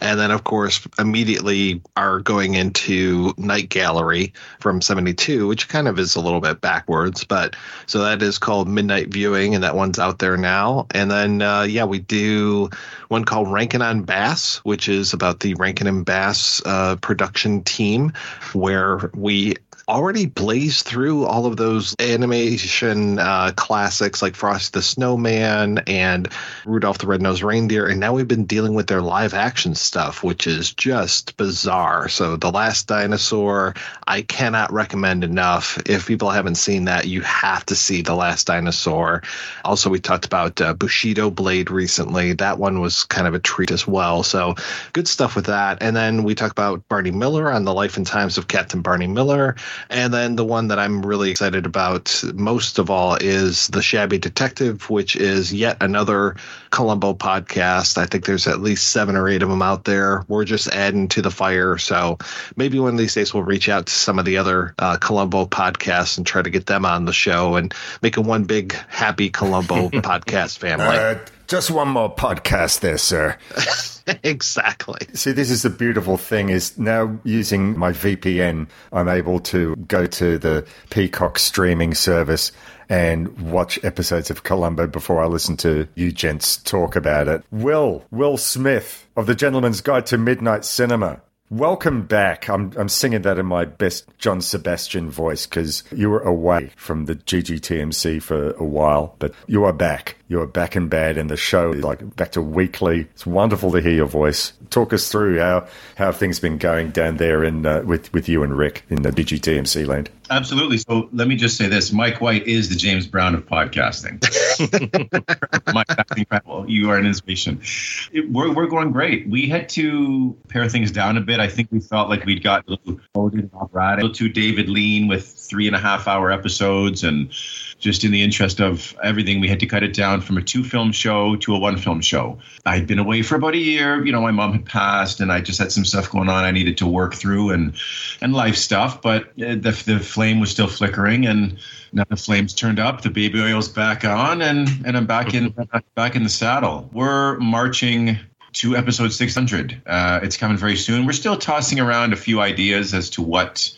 And then, of course, immediately are going into Night Gallery from 72, which kind of is a little bit backwards. But so that is called Midnight Viewing, and that one's out there now. And then, we do one called Rankin on Bass, which is about the Rankin and Bass production team, where we already blazed through all of those animation classics like Frosty the Snowman and Rudolph the Red-Nosed Reindeer, and now we've been dealing with their live action stuff, which is just bizarre. So The Last Dinosaur, I cannot recommend enough. If people haven't seen that, you have to see The Last Dinosaur. Also, we talked about Bushido Blade recently. That one was kind of a treat as well. So good stuff with that. And then we talk about Barney Miller on The Life and Times of Captain Barney Miller. And then the one that I'm really excited about most of all is The Shabby Detective, which is yet another Columbo podcast. I think there's at least 7 or 8 of them out there. We're just adding to the fire. So maybe one of these days we'll reach out to some of the other Columbo podcasts and try to get them on the show and make it one big happy Columbo podcast family. Just one more podcast there, sir. Exactly. See, this is the beautiful thing is now using my VPN, I'm able to go to the Peacock streaming service and watch episodes of Columbo before I listen to you gents talk about it. Will Smith of The Gentleman's Guide to Midnight Cinema. Welcome back. I'm singing that in my best John Sebastian voice because you were away from the GGTMC for a while, but you are back. You are back in bed, and the show is like back to weekly. It's wonderful to hear your voice. Talk us through how things been going down there in with you and Rick in the DGTMC land. Absolutely. So let me just say this: Mike White is the James Brown of podcasting. Mike, that's incredible. You are an inspiration. We're going great. We had to pare things down a bit. I think we felt like we'd got a little bloated and operatic, too David Lean with 3.5-hour episodes, and just in the interest of everything, we had to cut it down from a 2-film show to a 1-film show. I'd been away for about a year. You know, my mom had passed, and I just had some stuff going on I needed to work through and life stuff. But the flame was still flickering, and now the flame's turned up. The baby oil's back on, and I'm back in the saddle. We're marching to episode 600. It's coming very soon. We're still tossing around a few ideas as to what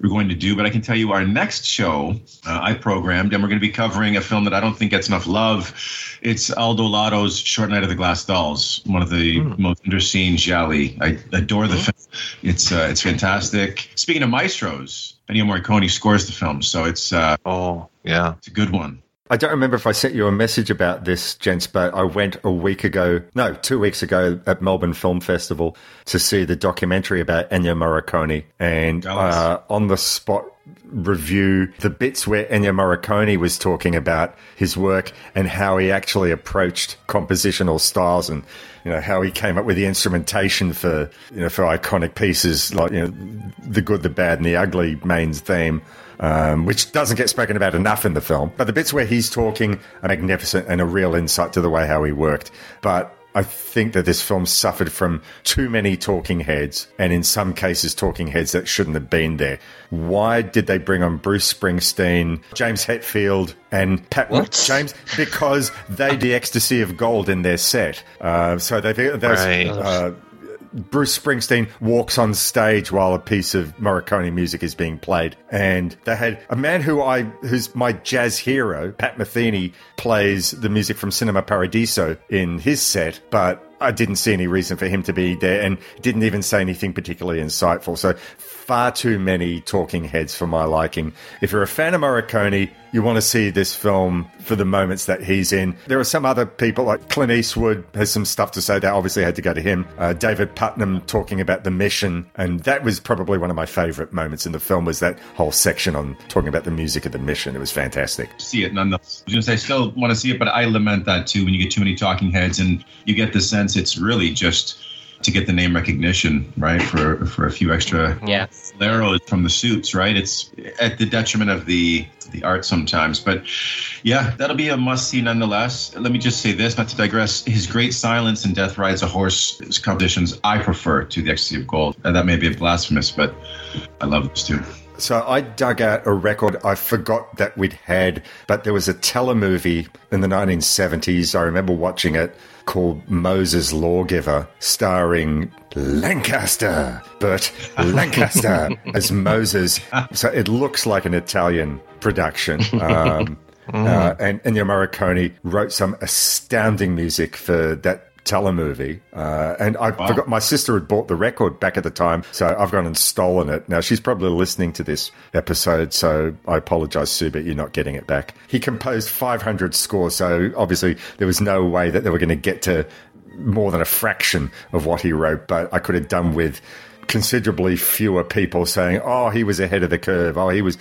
we're going to do, but I can tell you our next show I programmed, and we're going to be covering a film that I don't think gets enough love. It's Aldo Lado's Short Night of the Glass Dolls, one of the most underseen gialli. I adore the film. It's fantastic. Speaking of maestros, Ennio Morricone scores the film, so it's it's a good one. I don't remember if I sent you a message about this, gents, but I went 2 weeks ago at Melbourne Film Festival to see the documentary about Ennio Morricone and on the spot review the bits where Ennio Morricone was talking about his work and how he actually approached compositional styles and, you know, how he came up with the instrumentation for, you know, for iconic pieces like, you know, The Good, the Bad and the Ugly main theme. Which doesn't get spoken about enough in the film. But the bits where he's talking are magnificent and a real insight to the way how he worked. But I think that this film suffered from too many talking heads, and in some cases talking heads that shouldn't have been there. Why did they bring on Bruce Springsteen, James Hetfield, and Pat James? Because they had The Ecstasy of Gold in their set. So they think that's... Right. Bruce Springsteen walks on stage while a piece of Morricone music is being played, and they had a man who's my jazz hero, Pat Metheny, plays the music from Cinema Paradiso in his set, but I didn't see any reason for him to be there and didn't even say anything particularly insightful. So far too many talking heads for my liking. If you're a fan of Morricone, you want to see this film for the moments that he's in. There are some other people, like Clint Eastwood has some stuff to say that obviously had to go to him. David Putnam talking about The Mission, and that was probably one of my favorite moments in the film, was that whole section on talking about the music of The Mission. It was fantastic. See it nonetheless. I was going to say, I still want to see it, but I lament that too when you get too many talking heads and you get the sense it's really just to get the name recognition, right? For a few extra Leros from the suits, right? It's at the detriment of the art sometimes, but yeah, that'll be a must see nonetheless. Let me just say this, not to digress. His Great Silence and Death Rides a Horse compositions I prefer to The Ecstasy of Gold. That may be blasphemous, but I love this too. So I dug out a record I forgot that we'd had, but there was a telemovie in the 1970s. I remember watching it, called Moses Lawgiver, starring Burt Lancaster as Moses. So it looks like an Italian production. And Ennio Morricone wrote some astounding music for that telemovie, and I forgot my sister had bought the record back at the time, so I've gone and stolen it. Now, she's probably listening to this episode, so I apologize, Sue, but you're not getting it back. He composed 500 scores, so obviously there was no way that they were going to get to more than a fraction of what he wrote, but I could have done with considerably fewer people saying, oh, he was ahead of the curve, oh, he was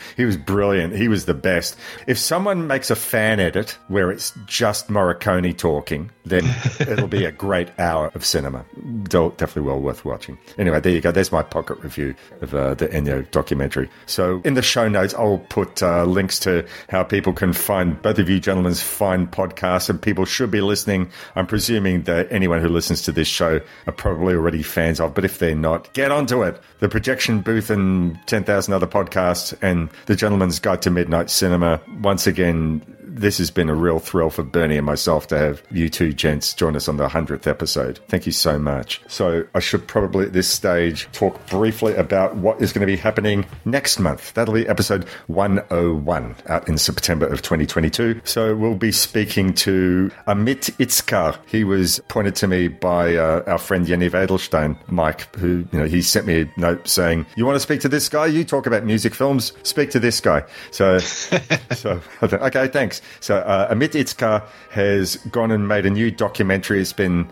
brilliant, he was the best. If someone makes a fan edit where it's just Morricone talking, then it'll be a great hour of cinema. Definitely well worth watching. Anyway, there you go. There's my pocket review of the Ennio documentary. So in the show notes, I'll put links to how people can find both of you gentlemen's fine podcasts, and people should be listening. I'm presuming that anyone who listens to this show are probably already fans of, but if they're not, get onto it. The Projection Booth and 10,000 Other Podcasts and The Gentleman's Guide to Midnight Cinema. Once again, this has been a real thrill for Bernie and myself to have you two gents join us on the 100th episode. Thank you so much. So I should probably at this stage talk briefly about what is going to be happening next month. That'll be episode 101 out in September of 2022. So we'll be speaking to Amit Itzkar. He was pointed to me by our friend Yaniv Edelstein, Mike, who, you know, he sent me a note saying, you want to speak to this guy? You talk about music films, speak to this guy. So okay, thanks. So Amit Itzkar has gone and made a new documentary. He's been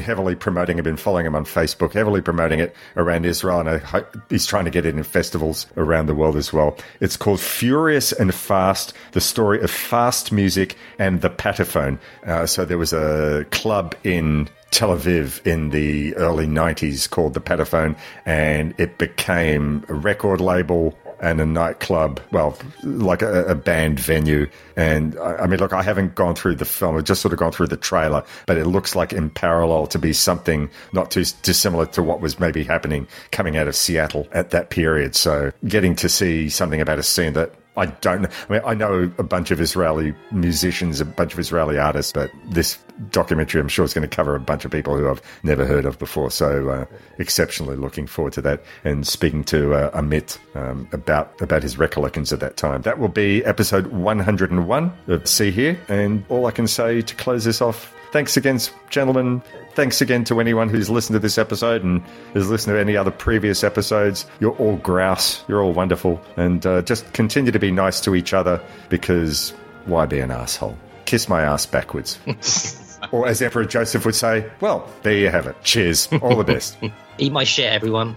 heavily promoting. I've been following him on Facebook, heavily promoting it around Israel, and I hope he's trying to get it in festivals around the world as well. It's called Furious and Fast: The Story of Fast Music and the Pataphone. So there was a club in Tel Aviv in the early 90s called the Pataphone, and it became a record label and a nightclub, well, like a band venue. And I mean, look, I haven't gone through the film. I've just sort of gone through the trailer, but it looks like in parallel to be something not too dissimilar to what was maybe happening coming out of Seattle at that period. So getting to see something about a scene that I don't know. I mean, I know a bunch of Israeli musicians, a bunch of Israeli artists, but this documentary, I'm sure, is going to cover a bunch of people who I've never heard of before. So exceptionally looking forward to that, and speaking to Amit about his recollections at that time. That will be episode 101 of See Here. And all I can say to close this off, thanks again, gentlemen. Thanks again to anyone who's listened to this episode and has listened to any other previous episodes. You're all grouse. You're all wonderful. And just continue to be nice to each other, because why be an asshole? Kiss my ass backwards. Or as Emperor Joseph would say, well, there you have it. Cheers. All the best. Eat my shit, everyone.